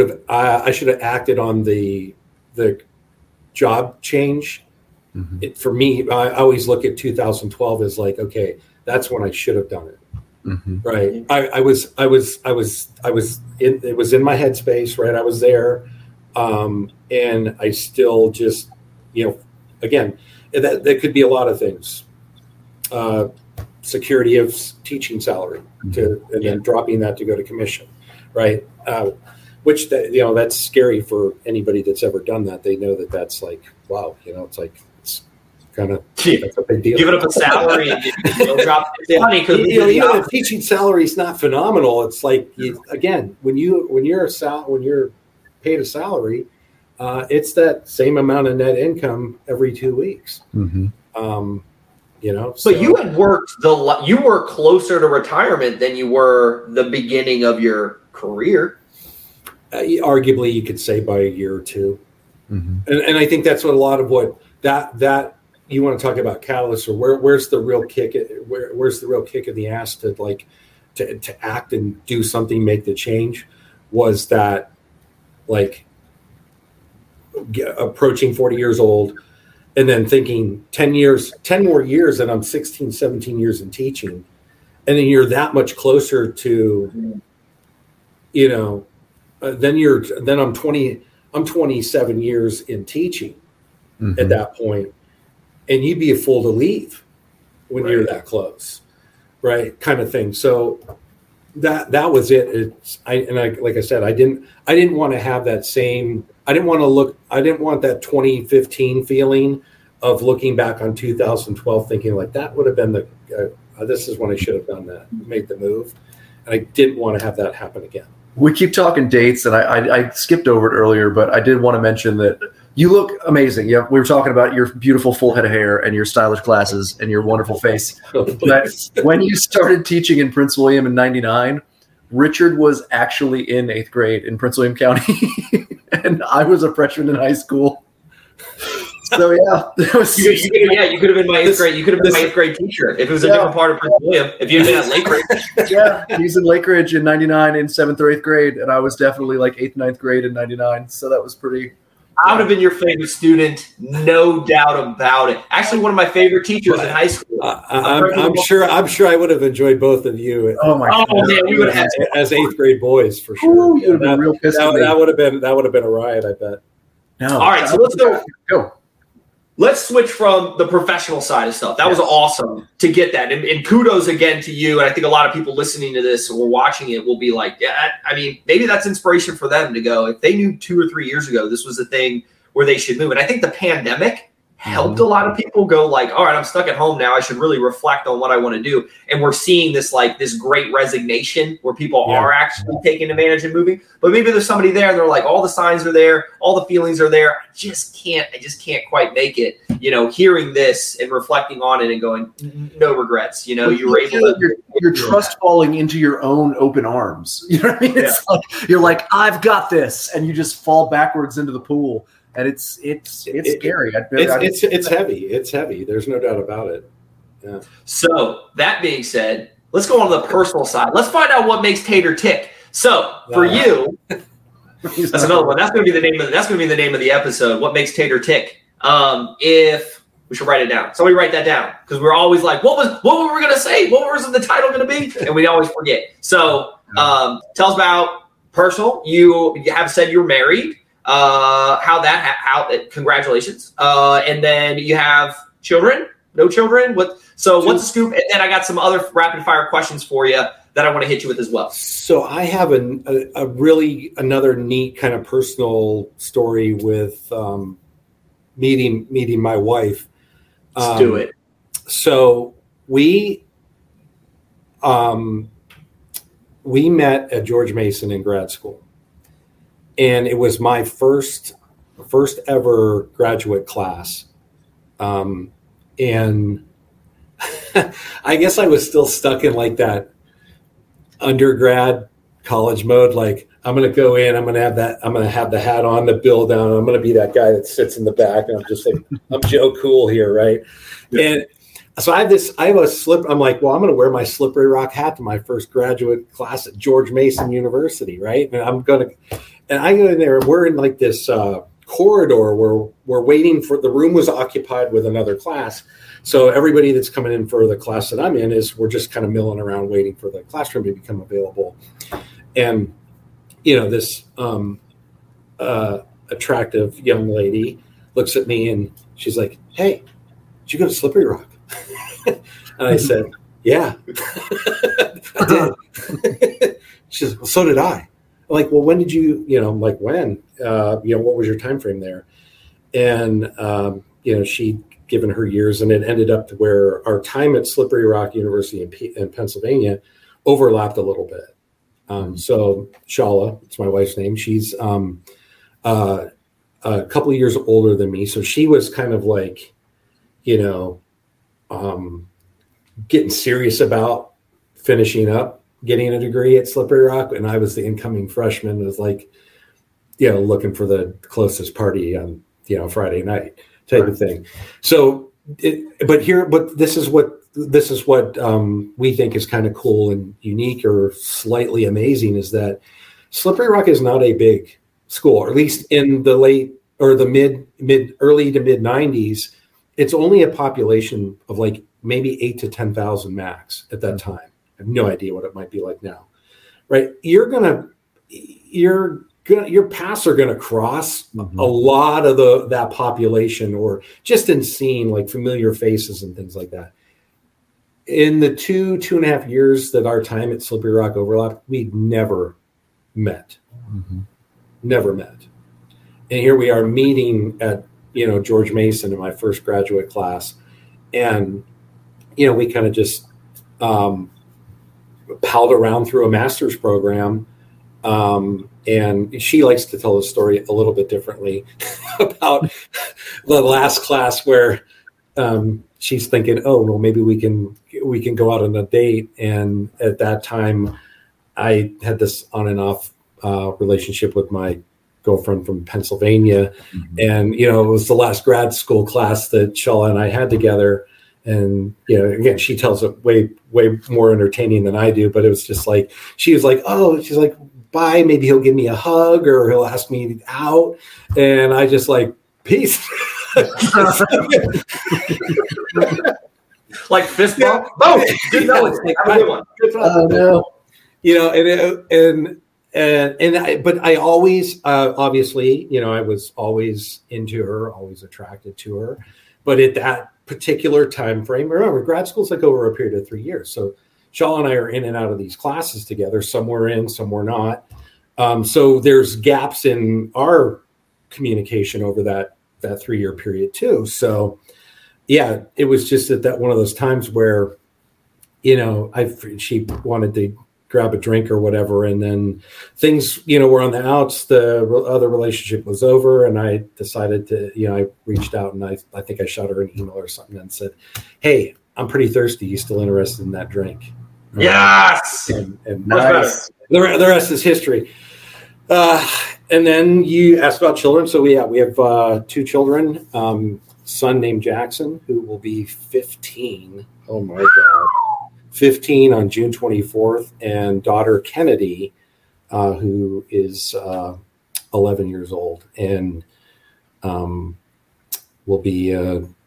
have acted on the job change. Mm-hmm. For me, I always look at 2012 as like, okay, that's when I should have done it. Mm-hmm. Right. It was in my headspace, right? I was there. And I still just, again, that could be a lot of things. Security of teaching salary, and then dropping that to go to commission, right? Which, you know, that's scary for anybody that's ever done that. They know that that's like, wow, you know, it's like, it's kind of a big deal. Give it up a salary. You'll drop the money. You know, even if teaching salary is not phenomenal, it's like, again, when you're paid a salary, it's that same amount of net income every 2 weeks. Mm-hmm. You know, so. But you had you were closer to retirement than you were the beginning of your career. Arguably, you could say by a year or two. Mm-hmm. And I think that's what a lot of that you want to talk about catalyst, or where's the real kick? Where's the real kick in the ass to like to act and do something, make the change, was that like approaching 40 years old and then thinking 10 more years, and I'm 16, 17 years in teaching. And then you're that much closer to, you know, then I'm 27 years in teaching mm-hmm. at that point. And you'd be a fool to leave when right. you're that close. Right. Kind of thing. So that was it. Like I said, I didn't want to have that same, I didn't want that 2015 feeling of looking back on 2012, thinking like that would have been this is when I should have done that, made the move. And I didn't want to have that happen again. We keep talking dates, and I skipped over it earlier, but I did want to mention that you look amazing. Yeah, we were talking about your beautiful full head of hair and your stylish glasses and your wonderful face. But when you started teaching in Prince William in 99, Richard was actually in 8th grade in Prince William County, and I was a freshman in high school. So yeah, that was, you could have been my 8th grade. You could have been my 8th grade teacher if it was a different part of Prince William. If you had been at Lake Ridge, he's in Lake Ridge in '99 in 7th or 8th grade, and I was definitely like 8th, 9th grade in '99. So that was pretty. I would have been your favorite student, no doubt about it. Actually, one of my favorite teachers in high school. I'm sure I would have enjoyed both of you. As 8th grade boys for sure. Ooh, you would have been real pissed at me. That would have been a riot, I bet. No. All right, so let's go. Let's switch from the professional side of stuff. That was awesome to get that. And kudos again to you. And I think a lot of people listening to this or watching it will be like, yeah, I mean, maybe that's inspiration for them to go. If they knew 2 or 3 years ago, this was the thing where they should move. And I think the pandemic helped a lot of people go like, all right, I'm stuck at home now. I should really reflect on what I want to do. And we're seeing this like this great resignation where people are actually taking advantage and moving. But maybe there's somebody there and they're like, all the signs are there. All the feelings are there. I just can't quite make it, you know, hearing this and reflecting on it and going, no regrets. You know, you were able to. You're trust falling into your own open arms. You know what I mean? It's like, you're like, I've got this. And you just fall backwards into the pool. And it's scary. It's heavy. It's heavy. There's no doubt about it. Yeah. So that being said, let's go on to the personal side. Let's find out what makes Tater tick. So for you, that's another one. That's going to be the name of the episode. What makes Tater tick? If we should write it down, somebody write that down, because we're always like, what were we going to say? What was the title going to be? And we always forget. So tell us about personal. You have said you're married. Congratulations. And then you have children, no children. What's the scoop? And then I got some other rapid fire questions for you that I want to hit you with as well. So I have another neat kind of personal story with, meeting my wife. Let's do it. So we met at George Mason in grad school. And it was my first ever graduate class. And I guess I was still stuck in like that undergrad college mode. Like, I'm going to go in, I'm going to have the hat on, the bill down. I'm going to be that guy that sits in the back. And I'm just like, I'm Joe Cool here. Right. Yeah. And so I'm like, well, I'm going to wear my Slippery Rock hat to my first graduate class at George Mason University. Right. And I go in there, and we're in like this corridor where we're waiting for, the room was occupied with another class. So everybody that's coming in for the class that I'm in we're just kind of milling around waiting for the classroom to become available. And, you know, this attractive young lady looks at me and she's like, hey, did you go to Slippery Rock? And I said, yeah, I did. She says, well, so did I. like, well, when did you, you know, like when, you know, what was your time frame there? And, you know, she'd given her years, and it ended up to where our time at Slippery Rock University in Pennsylvania overlapped a little bit. So Shala, it's my wife's name. She's a couple of years older than me. So she was kind of like, you know, getting serious about finishing up, getting a degree at Slippery Rock. And I was the incoming freshman, was like, you know, looking for the closest party on, you know, Friday night type of thing. So, this is what we think is kind of cool and unique or slightly amazing is that Slippery Rock is not a big school, or at least in the late or the early to mid 90s. It's only a population of like maybe 8,000 to 10,000 max at that time. I have no idea what it might be like now, right? Your paths are going to cross a lot of that population, or just in seeing like familiar faces and things like that. In the 2.5 years that our time at Slippery Rock overlapped, we'd never met, and here we are meeting at, you know, George Mason in my first graduate class, and, you know, we kind of just palled around through a master's program. And she likes to tell the story a little bit differently about the last class where she's thinking, oh, well, maybe we can go out on a date. And at that time, I had this on and off relationship with my girlfriend from Pennsylvania. And, you know, it was the last grad school class that Shala and I had together. And, you know, again, she tells it way, way more entertaining than I do. But it was just like, she was like, oh, she's like, bye. Maybe he'll give me a hug or he'll ask me out. And I just like, peace. Like fist bump. Oh, good knowledge. Oh, no. You know, but I always, obviously, you know, I was always into her, always attracted to her. But at that particular time frame, remember, grad school's like over a period of 3 years. So Shala and I are in and out of these classes together. Some we're in, some we're not. So there's gaps in our communication over that 3 year period too. So yeah, it was just at that one of those times where, you know, she wanted to grab a drink or whatever. And then things, you know, were on the outs. The other relationship was over, and I decided to, you know, I reached out and I think I shot her an email or something and said, hey, I'm pretty thirsty. You still interested in that drink? Yes. And nice. The rest is history. And then you asked about children. So we have 2 children, son named Jackson, who will be 15. Oh my God. 15 on June 24th, and daughter Kennedy, who is 11 years old and will be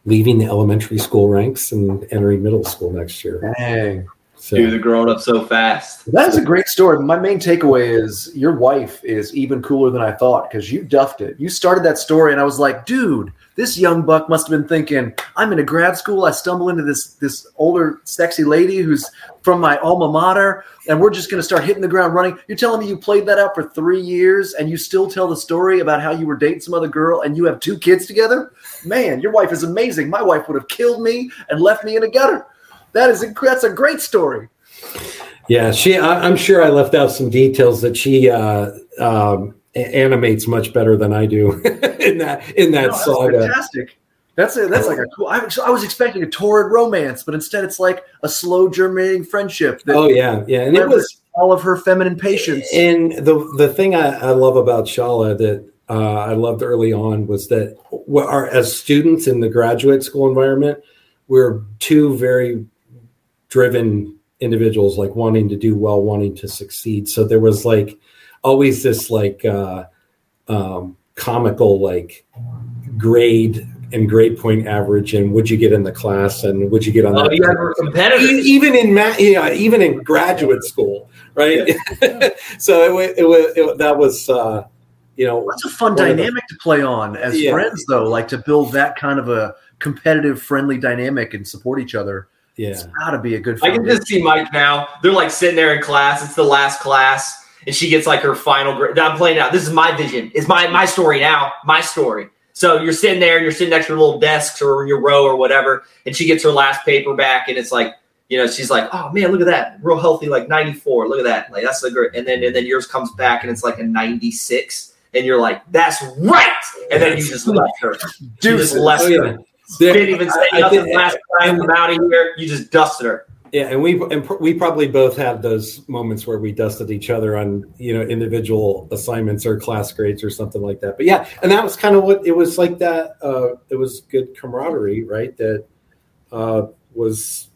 leaving the elementary school ranks and entering middle school next year. Dang. So, dude, they're growing up so fast. That's a great story. My main takeaway is your wife is even cooler than I thought, because you duffed it. You started that story, and I was like, dude, this young buck must have been thinking, I'm in a grad school. I stumble into this older, sexy lady who's from my alma mater, and we're just going to start hitting the ground running. You're telling me you played that out for 3 years, and you still tell the story about how you were dating some other girl, and you have 2 kids together? Man, your wife is amazing. My wife would have killed me and left me in a gutter. That's a great story. Yeah, I'm sure I left out some details that she animates much better than I do in that saga. That's fantastic. That's like a cool. I was expecting a torrid romance, but instead it's like a slow germinating friendship. That and it was all of her feminine patience. And the thing I love about Shala that I loved early on was that as students in the graduate school environment, we're 2 very driven individuals, like wanting to do well, wanting to succeed. So there was like always this like comical like grade and grade point average, and would you get in the class, and would you get on that? You were competitive, even in math, even in graduate school, right? Yeah. So that was. You know, that's a fun dynamic to play on as friends, though. Like to build that kind of a competitive, friendly dynamic and support each other. Yeah, it's got to be a good. I can just see Mike now. They're like sitting there in class. It's the last class, and she gets like her final grade. I'm playing out. This is my vision. It's my story now, my story. So you're sitting there and you're sitting next to your little desks or your row or whatever, and she gets her last paper back, and it's like, you know, she's like, oh man, look at that, real healthy, like 94. Look at that, like that's the great. And then yours comes back and it's like a 96, and you're like, that's right. And then you just left her. You just left her. Didn't even say nothing last time. I'm out of here. You just dusted her. Yeah, and we probably both have those moments where we dusted each other on, you know, individual assignments or class grades or something like that. But yeah, and that was kind of what it was like. That it was good camaraderie, right? That was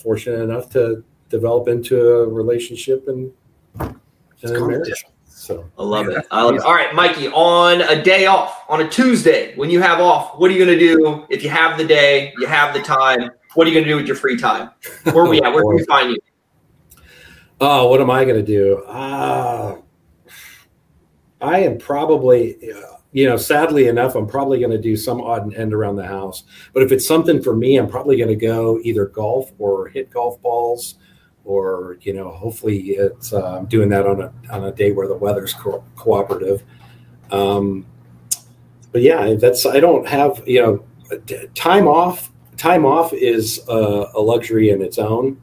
fortunate enough to develop into a relationship and a marriage. So I love it. I love it. All right, Mikey, on a day off, on a Tuesday, when you have off, what are you going to do? If you have the day, you have the time, what are you going to do with your free time? Where are we at? Where can we find you? Oh, what am I going to do? I am probably, you know, sadly enough, I'm probably going to do some odd and end around the house. But if it's something for me, I'm probably going to go either golf or hit golf balls. Or, you know, hopefully it's doing that on a day where the weather's cooperative. But yeah, that's, I don't have, you know, time off. Time off is a luxury in its own.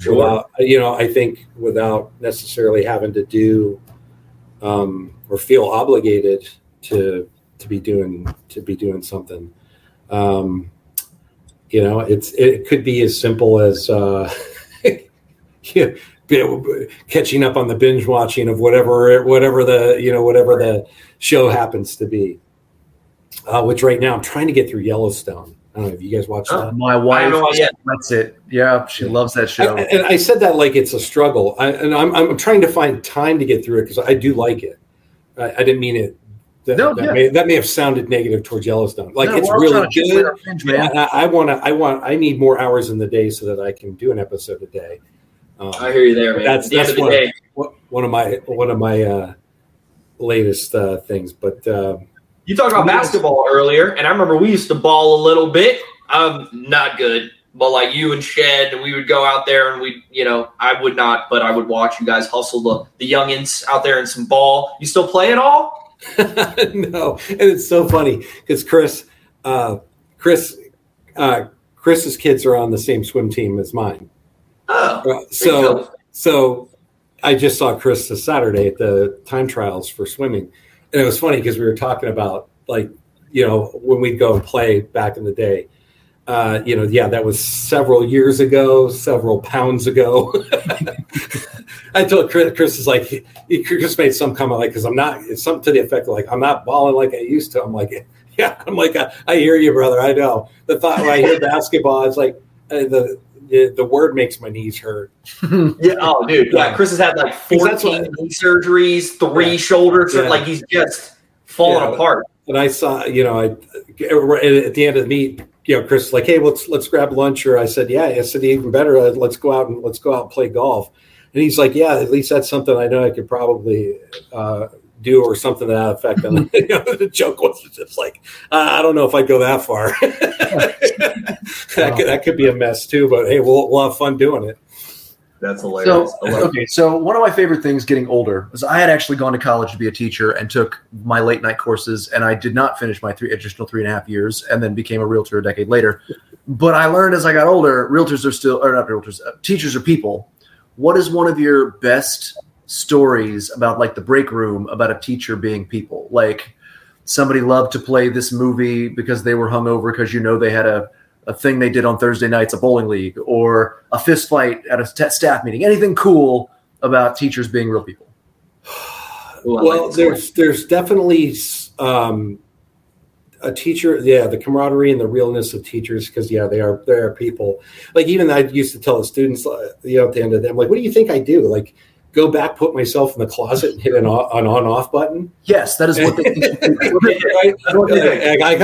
Sure. Without, you know, I think without necessarily having to do or feel obligated to be doing something. You know, it could be as simple as. Yeah, catching up on the binge watching of whatever the show happens to be. Which right now I'm trying to get through Yellowstone. I don't know if you guys watch that. My wife likes it. Yeah, she loves that show. And I said that like it's a struggle. I'm trying to find time to get through it because I do like it. I didn't mean it. That may have sounded negative towards Yellowstone. Like no, it's really good. I need more hours in the day so that I can do an episode a day. I hear you there, man. That's one of my latest things. But you talked about basketball earlier, and I remember we used to ball a little bit. Not good, but like you and Shedd, we would go out there and we, you know, I would not, but I would watch you guys hustle the youngins out there in some ball. You still play at all? No, and it's so funny because Chris's kids are on the same swim team as mine. Oh, so I just saw Chris this Saturday at the time trials for swimming. And it was funny because we were talking about, like, you know, when we'd go and play back in the day, you know, yeah, that was several years ago, several pounds ago. I told Chris is like, Chris made some comment, like, because it's something to the effect of like, I'm not balling like I used to. I'm like, yeah, I'm like, I hear you, brother. I know. The thought when I hear basketball, it's like the word makes my knees hurt. Yeah. Oh, dude. Yeah. Chris has had like 14 knee surgeries, 3 shoulders. Yeah. Like he's just falling apart. And I saw, you know, at the end of the meet, you know, Chris was like, hey, let's grab lunch. Or I said, yeah. I said, even better. Let's go out and play golf. And he's like, yeah, at least that's something I know I could probably do or something to that effect. And you know, the joke was just like, I don't know if I'd go that far. That could be a mess too, but hey, we'll have fun doing it. That's hilarious. So one of my favorite things getting older was I had actually gone to college to be a teacher and took my late night courses, and I did not finish my additional three and a half years, and then became a realtor a decade later. But I learned as I got older, teachers are people. What is one of your best stories about, like, the break room about a teacher being people? Like, somebody loved to play this movie because they were hungover because, you know, they had a thing they did on Thursday nights, a bowling league, or a fist fight at a staff meeting. Anything cool about teachers being real people? Well, there's definitely a teacher. Yeah. The camaraderie and the realness of teachers. Cause yeah, they are people. Like, even I used to tell the students, you know, at the end of them, like, what do you think I do? Like, go back, put myself in the closet, and hit an on-off button. Yes, that is what they do.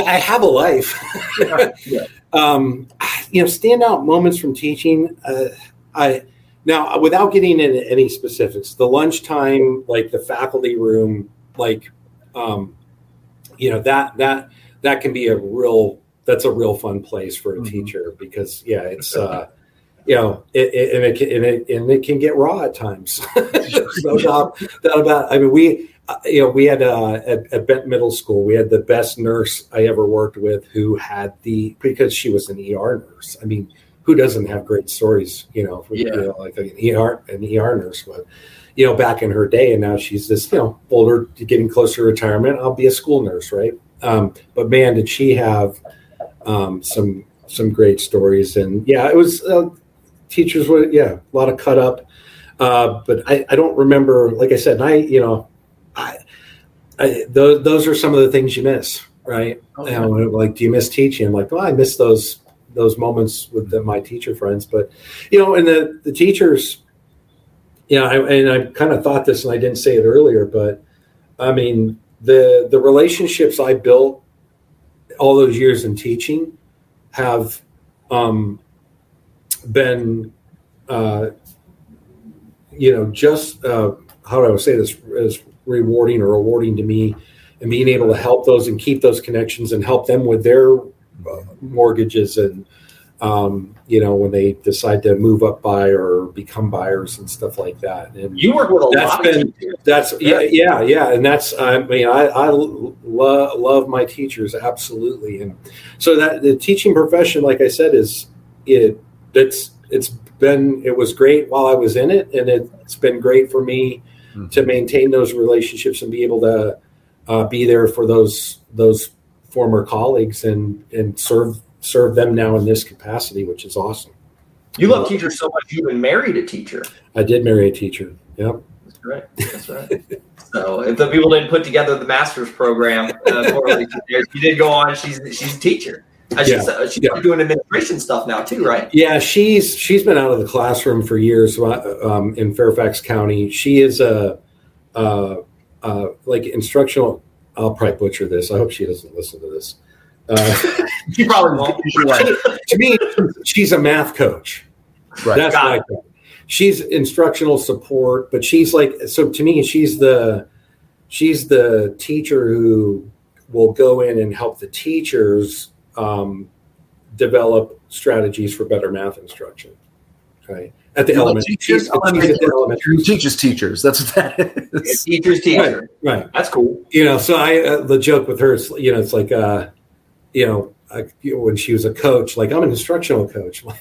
I have a life. Yeah. You know, standout moments from teaching. Now, without getting into any specifics, the lunchtime, like the faculty room, like, you know, that can be that's a real fun place for a teacher because, yeah, it's you know, it can get raw at times. So I mean, we had at Benton Middle School, we had the best nurse I ever worked with, who had because she was an ER nurse. I mean, who doesn't have great stories, like an ER nurse was, back in her day. And now she's this, older, getting closer to retirement. I'll be a school nurse. Right. But man, did she have some great stories. And it was teachers were, a lot of cut up. But I don't remember, like I said, and those are some of the things you miss, right? Okay. Like, do you miss teaching? I'm like, well, I miss those moments with my teacher friends. But, and the teachers, I kind of thought this and I didn't say it earlier, but I mean, the relationships I built all those years in teaching have been, just how do I say this, as rewarding or rewarding to me, and being able to help those and keep those connections and help them with their mortgages and, when they decide to move up by or become buyers and stuff like that. And you work with a lot of teachers. And that's, I love my teachers. Absolutely. And so that the teaching profession, like I said, it was great while I was in it. And it's been great for me mm-hmm. to maintain those relationships and be able to be there for those former colleagues and serve them now in this capacity, which is awesome. You love teachers so much, you've been married a teacher. I did marry a teacher. Yep. That's right. So if the people didn't put together the master's program, she did go on. She's a teacher. She's doing administration stuff now too, right? Yeah, she's been out of the classroom for years in Fairfax County. She is a like instructional. I'll probably butcher this. I hope she doesn't listen to this. She probably won't. To me, she's a math coach. Right. That's my coach. She's instructional support, but she's like, so to me, she's the teacher who will go in and help the teachers develop strategies for better math instruction. Right. At the elementary. Teachers, teachers. That's what that is. Yeah, teachers, teacher. Right. That's cool. So the joke with her is, it's like, when she was a coach, like, I'm an instructional coach. But,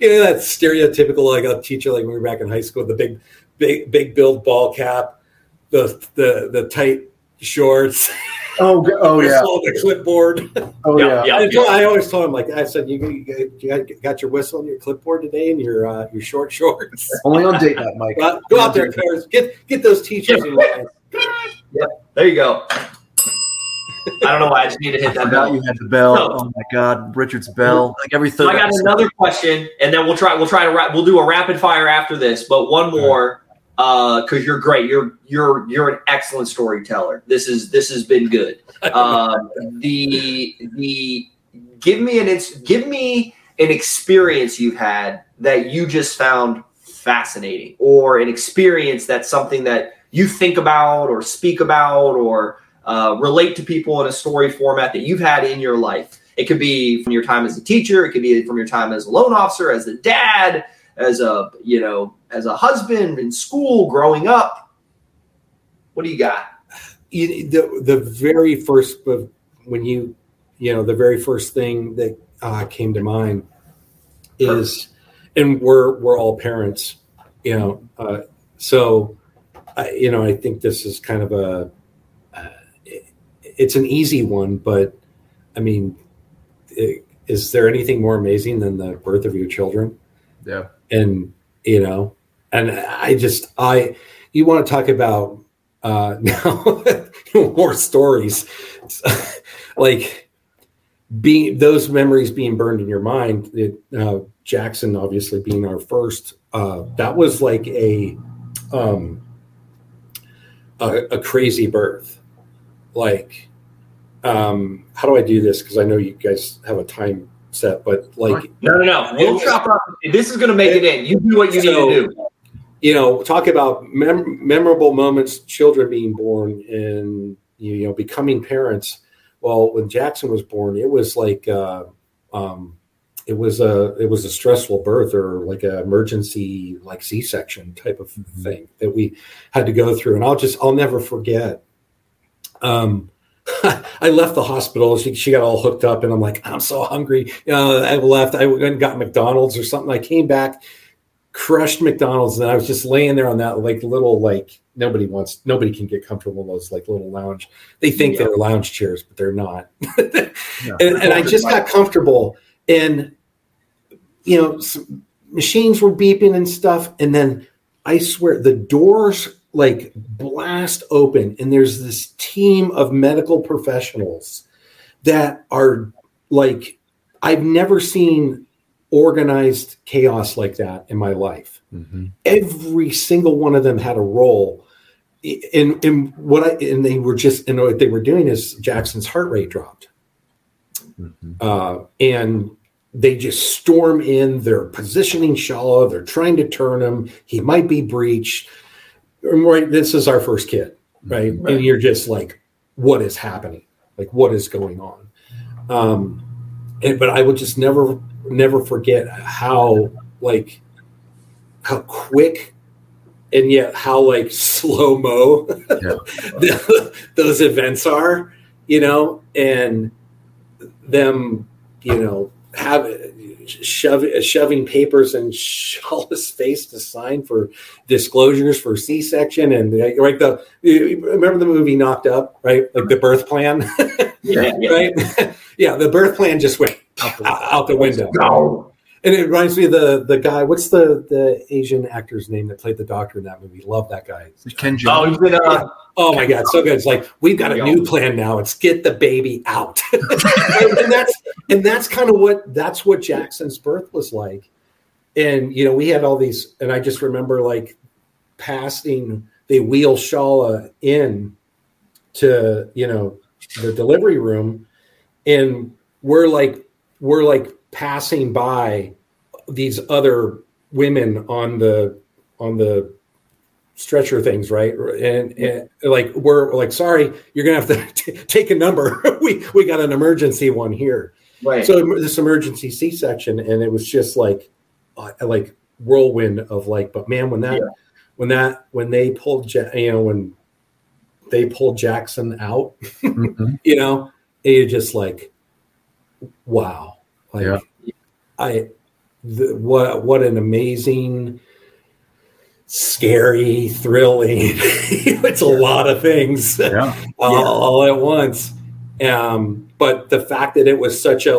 that stereotypical, like a teacher, like when we were back in high school, the big build ball cap, the tight shorts. Oh yeah. The clipboard. Oh yeah. I always told him, like I said, you got your whistle and your clipboard today and your short shorts. Only on date night, Mike. Go out there, Curtis. Get those teachers in line. Yeah. There you go. I don't know why I just need to hit that bell. You had the bell. No. Oh my God, Richard's bell. Like every third. I got another question, and then we'll do a rapid fire after this, but one more. Because you're great. You're an excellent storyteller. This has been good. Give me an experience you've had that you just found fascinating, or an experience that's something that you think about or speak about or relate to people in a story format that you've had in your life. It could be from your time as a teacher. It could be from your time as a loan officer, as a dad, as a husband, in school, growing up. What do you got? The very first thing that came to mind is, and we're all parents, so I think this is kind of it's an easy one, but I mean, is there anything more amazing than the birth of your children? Yeah. And, and you want to talk about now more stories, like those memories being burned in your mind. Jackson, obviously being our first, that was like a crazy birth. Like, how do I do this? Because I know you guys have a time set, but like no, we'll chop up. This is going to make it in. You do what you need to do. Talk about memorable moments, children being born, and becoming parents. Well, when Jackson was born, it was like it was a stressful birth, or like an emergency, like C-section type of thing that we had to go through. And I'll never forget. I left the hospital. She got all hooked up, and I'm like, I'm so hungry. I left. I went and got McDonald's or something. I came back, crushed McDonald's, and I was just laying there on that nobody can get comfortable in those like little lounge. They think they're lounge chairs, but they're not. And I just got comfortable, and machines were beeping and stuff. And then I swear the doors like blast open, and there's this team of medical professionals that are like, I've never seen organized chaos like that in my life. Mm-hmm. Every single one of them had a role in what they were just, and what they were doing is Jackson's heart rate dropped. Mm-hmm. And they just storm in, they're positioning Shala, they're trying to turn him. He might be breached. Right. This is our first kid. Right. Mm-hmm. And you're just like, what is happening? Like, what is going on? But I would just never forget how quick and yet how like slow-mo those events are, and them, have shoving papers in Shala's face to sign for disclosures for C-section. And like remember the movie Knocked Up, right? Like the birth plan, right? Yeah. The birth plan just went out the window. No. And it reminds me of the guy. What's the Asian actor's name that played the doctor in that movie? Love that guy. Ken Jeong. Oh, oh my God, so good! It's like we've got a new plan now. It's get the baby out, and that's kind of what Jackson's birth was like. And we had all these, and I just remember like passing. They wheel Shala in to the delivery room, and we're like passing by these other women on the stretcher things, right? And like we're like, sorry, you're gonna have to take a number. we got an emergency one here, right? So this emergency C-section, and it was just like whirlwind of like. But man, when they pulled Jackson out, mm-hmm. You're just like, wow. Like, what an amazing, scary, thrilling, it's a lot of things all at once. But the fact that it was such a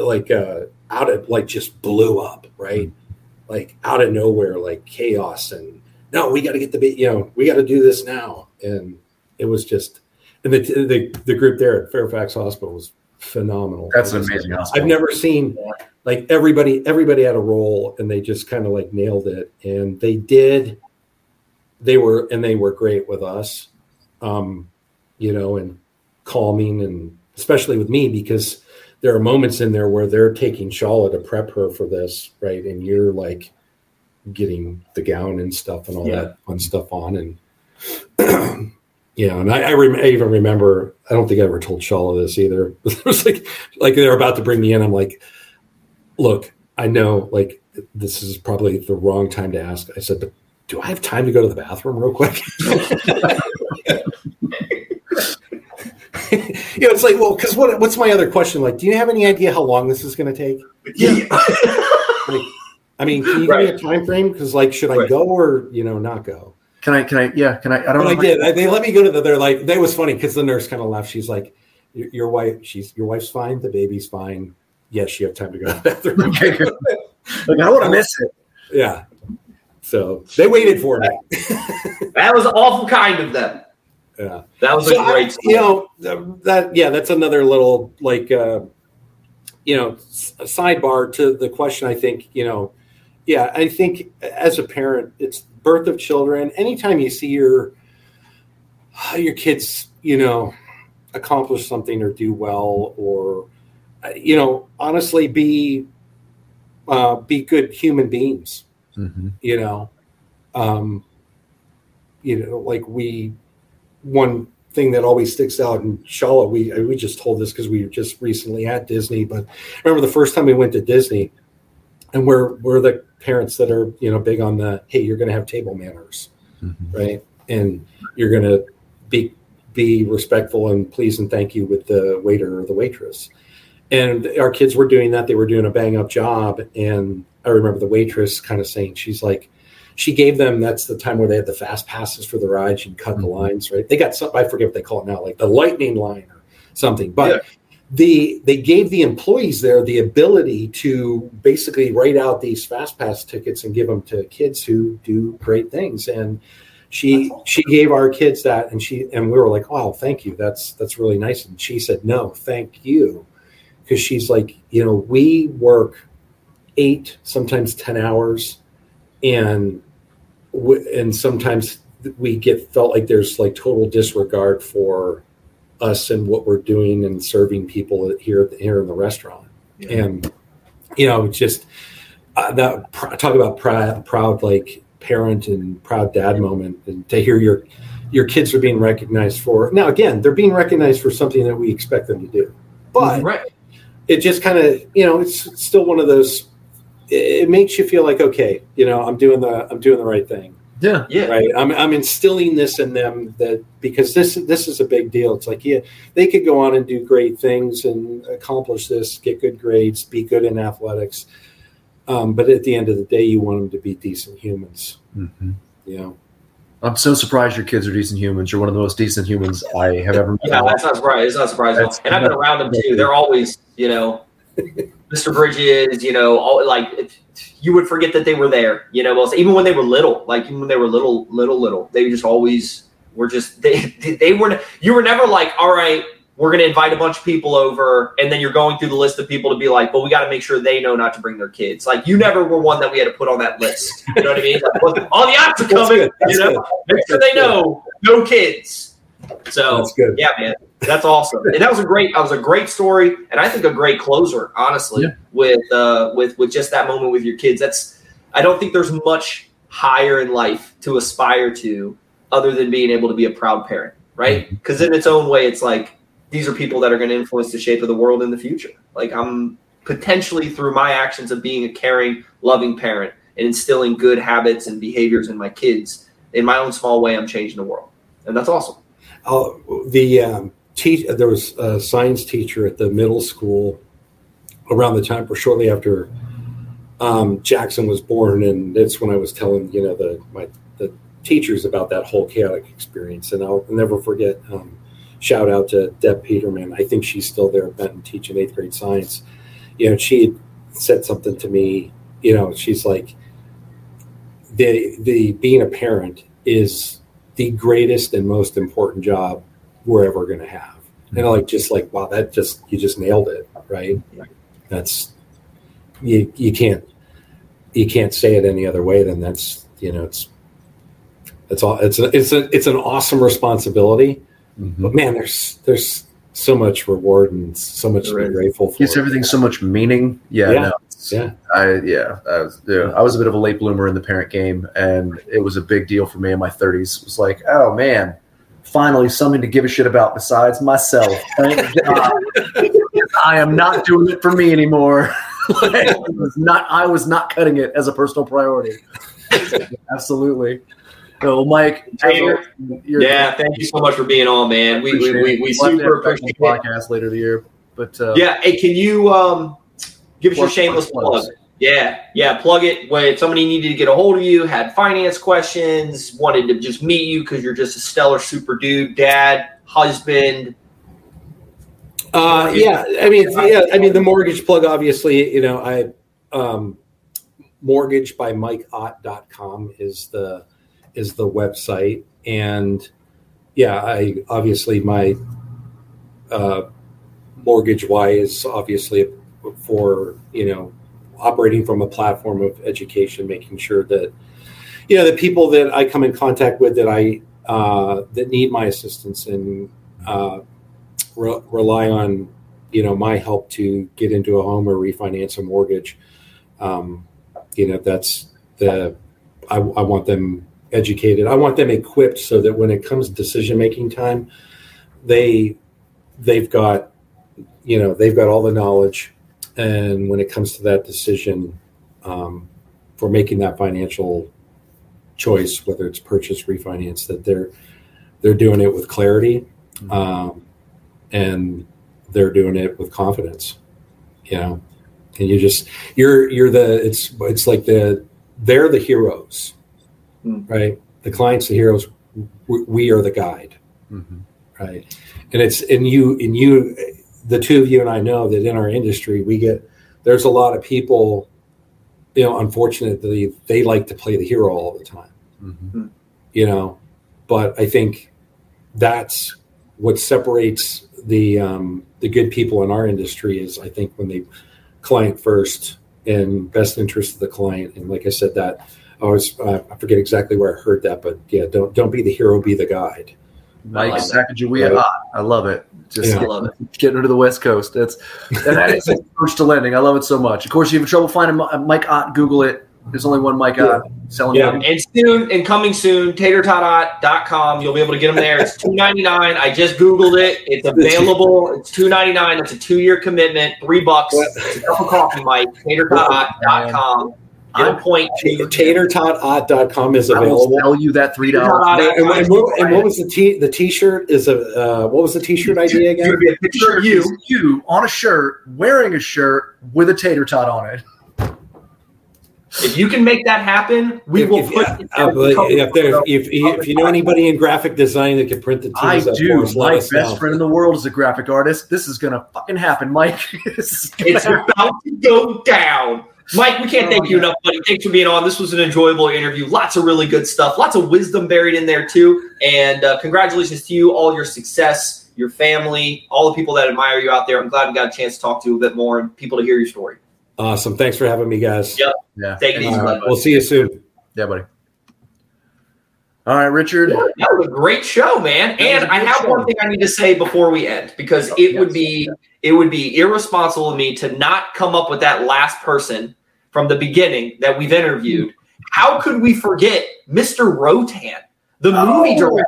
out of like just blew up, right? Like out of nowhere, like chaos, and no, we got to get we got to do this now. And it was just, and the group there at Fairfax Hospital was phenomenal. That's an amazing hospital. I've never seen like everybody had a role, and they just kind of like nailed it. And they were great with us, and calming, and especially with me, because there are moments in there where they're taking Shala to prep her for this. Right. And you're like getting the gown and stuff and all that fun stuff on. And and I even remember, I don't think I ever told Shala this either. It was like they're about to bring me in. I'm like, look, I know like this is probably the wrong time to ask. I said, but do I have time to go to the bathroom real quick? It's like, well, because what's my other question? Like, do you have any idea how long this is going to take? Yeah. Like, I mean, can you give me a time frame? Because like, should I go or, not go? Can I? I don't know. I did. They let me go to they're like, that was funny because the nurse kind of laughed. She's like, your wife's fine. The baby's fine. Yes, you have time to go to the bathroom. Okay. Like, I don't want to miss it. Yeah. So they waited for me. That was awful kind of them. Yeah. That was a great story. That's another little like, sidebar to the question. I think, I think as a parent, it's, birth of children, anytime you see your kids, accomplish something or do well, or, honestly be good human beings, mm-hmm. Like one thing that always sticks out. And Shala, we just told this because we were just recently at Disney, but I remember the first time we went to Disney, and we're the parents that are, you know, big on the, hey, you're going to have table manners, mm-hmm. right? And you're going to be respectful and please and thank you with the waiter or the waitress. And our kids were doing that. They were doing a bang up job. And I remember the waitress kind of saying, she's like, she gave them, that's the time where they had the fast passes for the ride. She'd cut mm-hmm. the lines, right? They got something, I forget what they call it now, like the lightning line or something. But yeah. They gave the employees there the ability to basically write out these fast pass tickets and give them to kids who do great things. And she gave our kids that, and we were like, wow, thank you. That's really nice. And she said, no, thank you. Because she's like, you know, we work 8, sometimes 10 hours, and sometimes we get felt like there's like total disregard for us and what we're doing and serving people here in the restaurant. Yeah. And, you know, just that talk about proud like parent and proud dad moment, and to hear your kids are being recognized for. Now, again, they're being recognized for something that we expect them to do, but right. It just kind of, you know, it's still one of those. It makes you feel like, okay, you know, I'm doing the right thing. Yeah, yeah. Right. I'm instilling this in them, that because this is a big deal. It's like, yeah, they could go on and do great things and accomplish this, get good grades, be good in athletics. But at the end of the day, you want them to be decent humans. Mm-hmm. You know, I'm so surprised your kids are decent humans. You're one of the most decent humans I have ever met. Yeah, that's not surprising. It's not surprising. And I've been around them too. They're always, you know, Mr. Bridges, you know, all, like you would forget that they were there. You know, even when they were little, they just always were just they were. You were never like, all right, we're going to invite a bunch of people over, and then you're going through the list of people to be like, but we got to make sure they know not to bring their kids. Like, you never were one that we had to put on that list. You know what I mean? Like, all the options are coming. You know, make sure they know no kids. So that's good. Yeah, man, that's awesome. And that was a great story, and I think a great closer, honestly, yeah. with just that moment with your kids. That's, I don't think there's much higher in life to aspire to other than being able to be a proud parent, right? Because in its own way, it's like, these are people that are going to influence the shape of the world in the future. Like, I'm potentially, through my actions of being a caring, loving parent and instilling good habits and behaviors in my kids, in my own small way, I'm changing the world. And that's awesome. There was a science teacher at the middle school around the time, or shortly after Jackson was born. And that's when I was telling, you know, the teachers about that whole chaotic experience. And I'll never forget, shout out to Deb Peterman. I think she's still there at Benton teaching 8th grade science. You know, she had said something to me, you know, she's like, the being a parent is the greatest and most important job we're ever going to have. And I'm like, just like, wow, you just nailed it. Right. That's, you can't say it any other way than that's, you know, it's all, it's an awesome responsibility. Mm-hmm. But man, there's so much reward and so much to be grateful for. Gives everything so much meaning. I was a bit of a late bloomer in the parent game, and it was a big deal for me in my 30s. It was like, oh man, finally something to give a shit about besides myself. Thank God. I am not doing it for me anymore. Like, I was not cutting it as a personal priority. Absolutely. So, Mike, thank you so much for being on, man. We super appreciate the podcast later the year. But hey, can you give us your shameless plug? Yeah, plug it. When somebody needed to get a hold of you, had finance questions, wanted to just meet you because you're just a stellar super dude, dad, husband. The mortgage plug, obviously, you know, mortgagebymikeott.com is the website. And yeah, I obviously, my mortgage Y is obviously for, you know, operating from a platform of education, making sure that, you know, the people that I come in contact with that that need my assistance and rely on, you know, my help to get into a home or refinance a mortgage. You know, I want them educated. I want them equipped so that when it comes to decision-making time, they've got all the knowledge, and when it comes to that decision for making that financial choice, whether it's purchase, refinance, that they're doing it with clarity, and they're doing it with confidence, you know. And you just they're the heroes, right? The client's the heroes. We are the guide, right? And it's and you, the two of you and I know that in our industry there's a lot of people, you know, unfortunately they like to play the hero all the time, you know. But I think that's what separates the good people in our industry is, I think, when they client first and best interest of the client. And like I said, that I was, I forget exactly where I heard that, but yeah, don't be the hero, be the guide. Mike Sacagawea, right? I love it. I love it. Getting into the West Coast. That is first to lending. I love it so much. Of course, if you have trouble finding Mike Ott, Google it. There's only one Mike Ott selling. Yeah. And soon, and coming soon, tatertotot.com. You'll be able to get them there. It's $2.99. I just Googled it. It's available. It's $2.99. It's a 2-year commitment, $3. It's a cup of coffee, Mike. Tatertotot.com. Get a point. Tatertotot.com is available. I will sell you that $3. And what was the T-shirt? What was the T-shirt idea again? It'd be a picture of you on a shirt, wearing a shirt with a tater tot on it. If you can make that happen, we will put. If you know anybody in graphic design that can print the teams, my best friend in the world is a graphic artist. This is gonna fucking happen, Mike. It's about to go down, Mike. We can't thank you enough, buddy. Thanks for being on. This was an enjoyable interview. Lots of really good stuff. Lots of wisdom buried in there too. And congratulations to you, all your success, your family, all the people that admire you out there. I'm glad we got a chance to talk to you a bit more and people to hear your story. Awesome. Thanks for having me, guys. Yep. Yeah. Take it easy. We'll see you soon. Yeah, buddy. All right, Richard. Yeah, that was a great show, man. And I have one thing I need to say before we end, because it would be irresponsible of me to not come up with that last person from the beginning that we've interviewed. How could we forget Mr. Rotan, the movie director?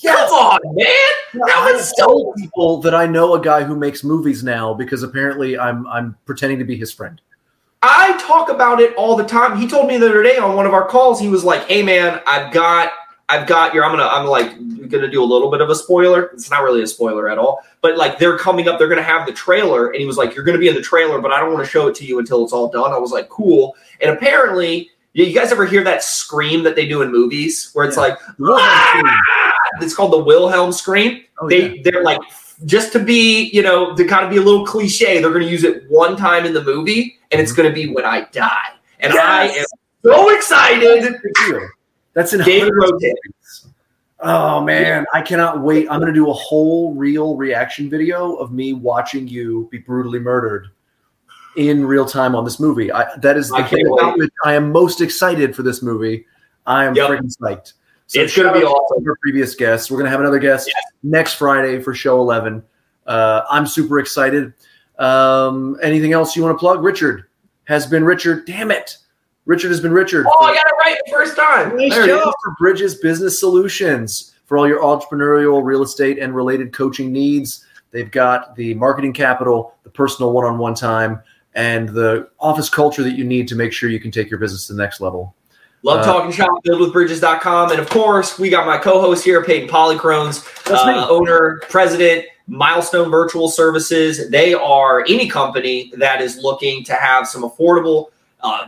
Yes. Come on, man! That was so people that I know a guy who makes movies now, because apparently I'm pretending to be his friend. I talk about it all the time. He told me the other day on one of our calls, he was like, "Hey, man, I've got your." I'm gonna do a little bit of a spoiler. It's not really a spoiler at all, but like they're coming up, they're gonna have the trailer, and he was like, "You're gonna be in the trailer, but I don't want to show it to you until it's all done." I was like, "Cool," and apparently. You guys ever hear that scream that they do in movies where it's like, ah! It's called the Wilhelm scream. Oh, they're like, just to be, you know, to kind of be a little cliche, they're going to use it one time in the movie, and it's going to be when I die. And I am so excited. That's in David Rotan. Oh, man, I cannot wait. I'm going to do a whole real reaction video of me watching you be brutally murdered in real time on this movie. That is the thing about which I am most excited for this movie. I am freaking psyched. So it's going to be awesome. Our previous guests. We're going to have another guest next Friday for show 11. I'm super excited. Anything else you want to plug? Richard has been Richard. Damn it. Richard has been Richard. Oh, I got it right the first time. For Bridges Business Solutions, for all your entrepreneurial, real estate, and related coaching needs. They've got the marketing capital, the personal one-on-one time, and the office culture that you need to make sure you can take your business to the next level. Love talking shop, buildwithbridges.com. And, of course, we got my co-host here, Peyton Polychrones, owner, president, Milestone Virtual Services. They are any company that is looking to have some affordable,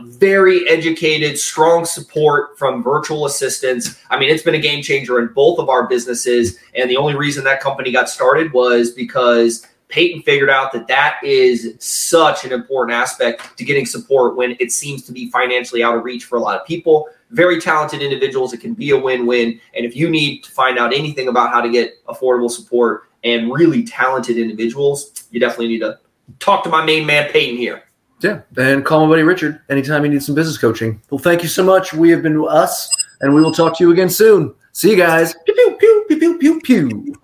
very educated, strong support from virtual assistants. I mean, it's been a game changer in both of our businesses. And the only reason that company got started was because Peyton figured out that is such an important aspect to getting support when it seems to be financially out of reach for a lot of people. Very talented individuals. It can be a win-win. And if you need to find out anything about how to get affordable support and really talented individuals, you definitely need to talk to my main man, Peyton, here. Yeah. And call my buddy Richard anytime you need some business coaching. Well, thank you so much. We have been us, and we will talk to you again soon. See you guys. Pew, pew, pew, pew, pew, pew.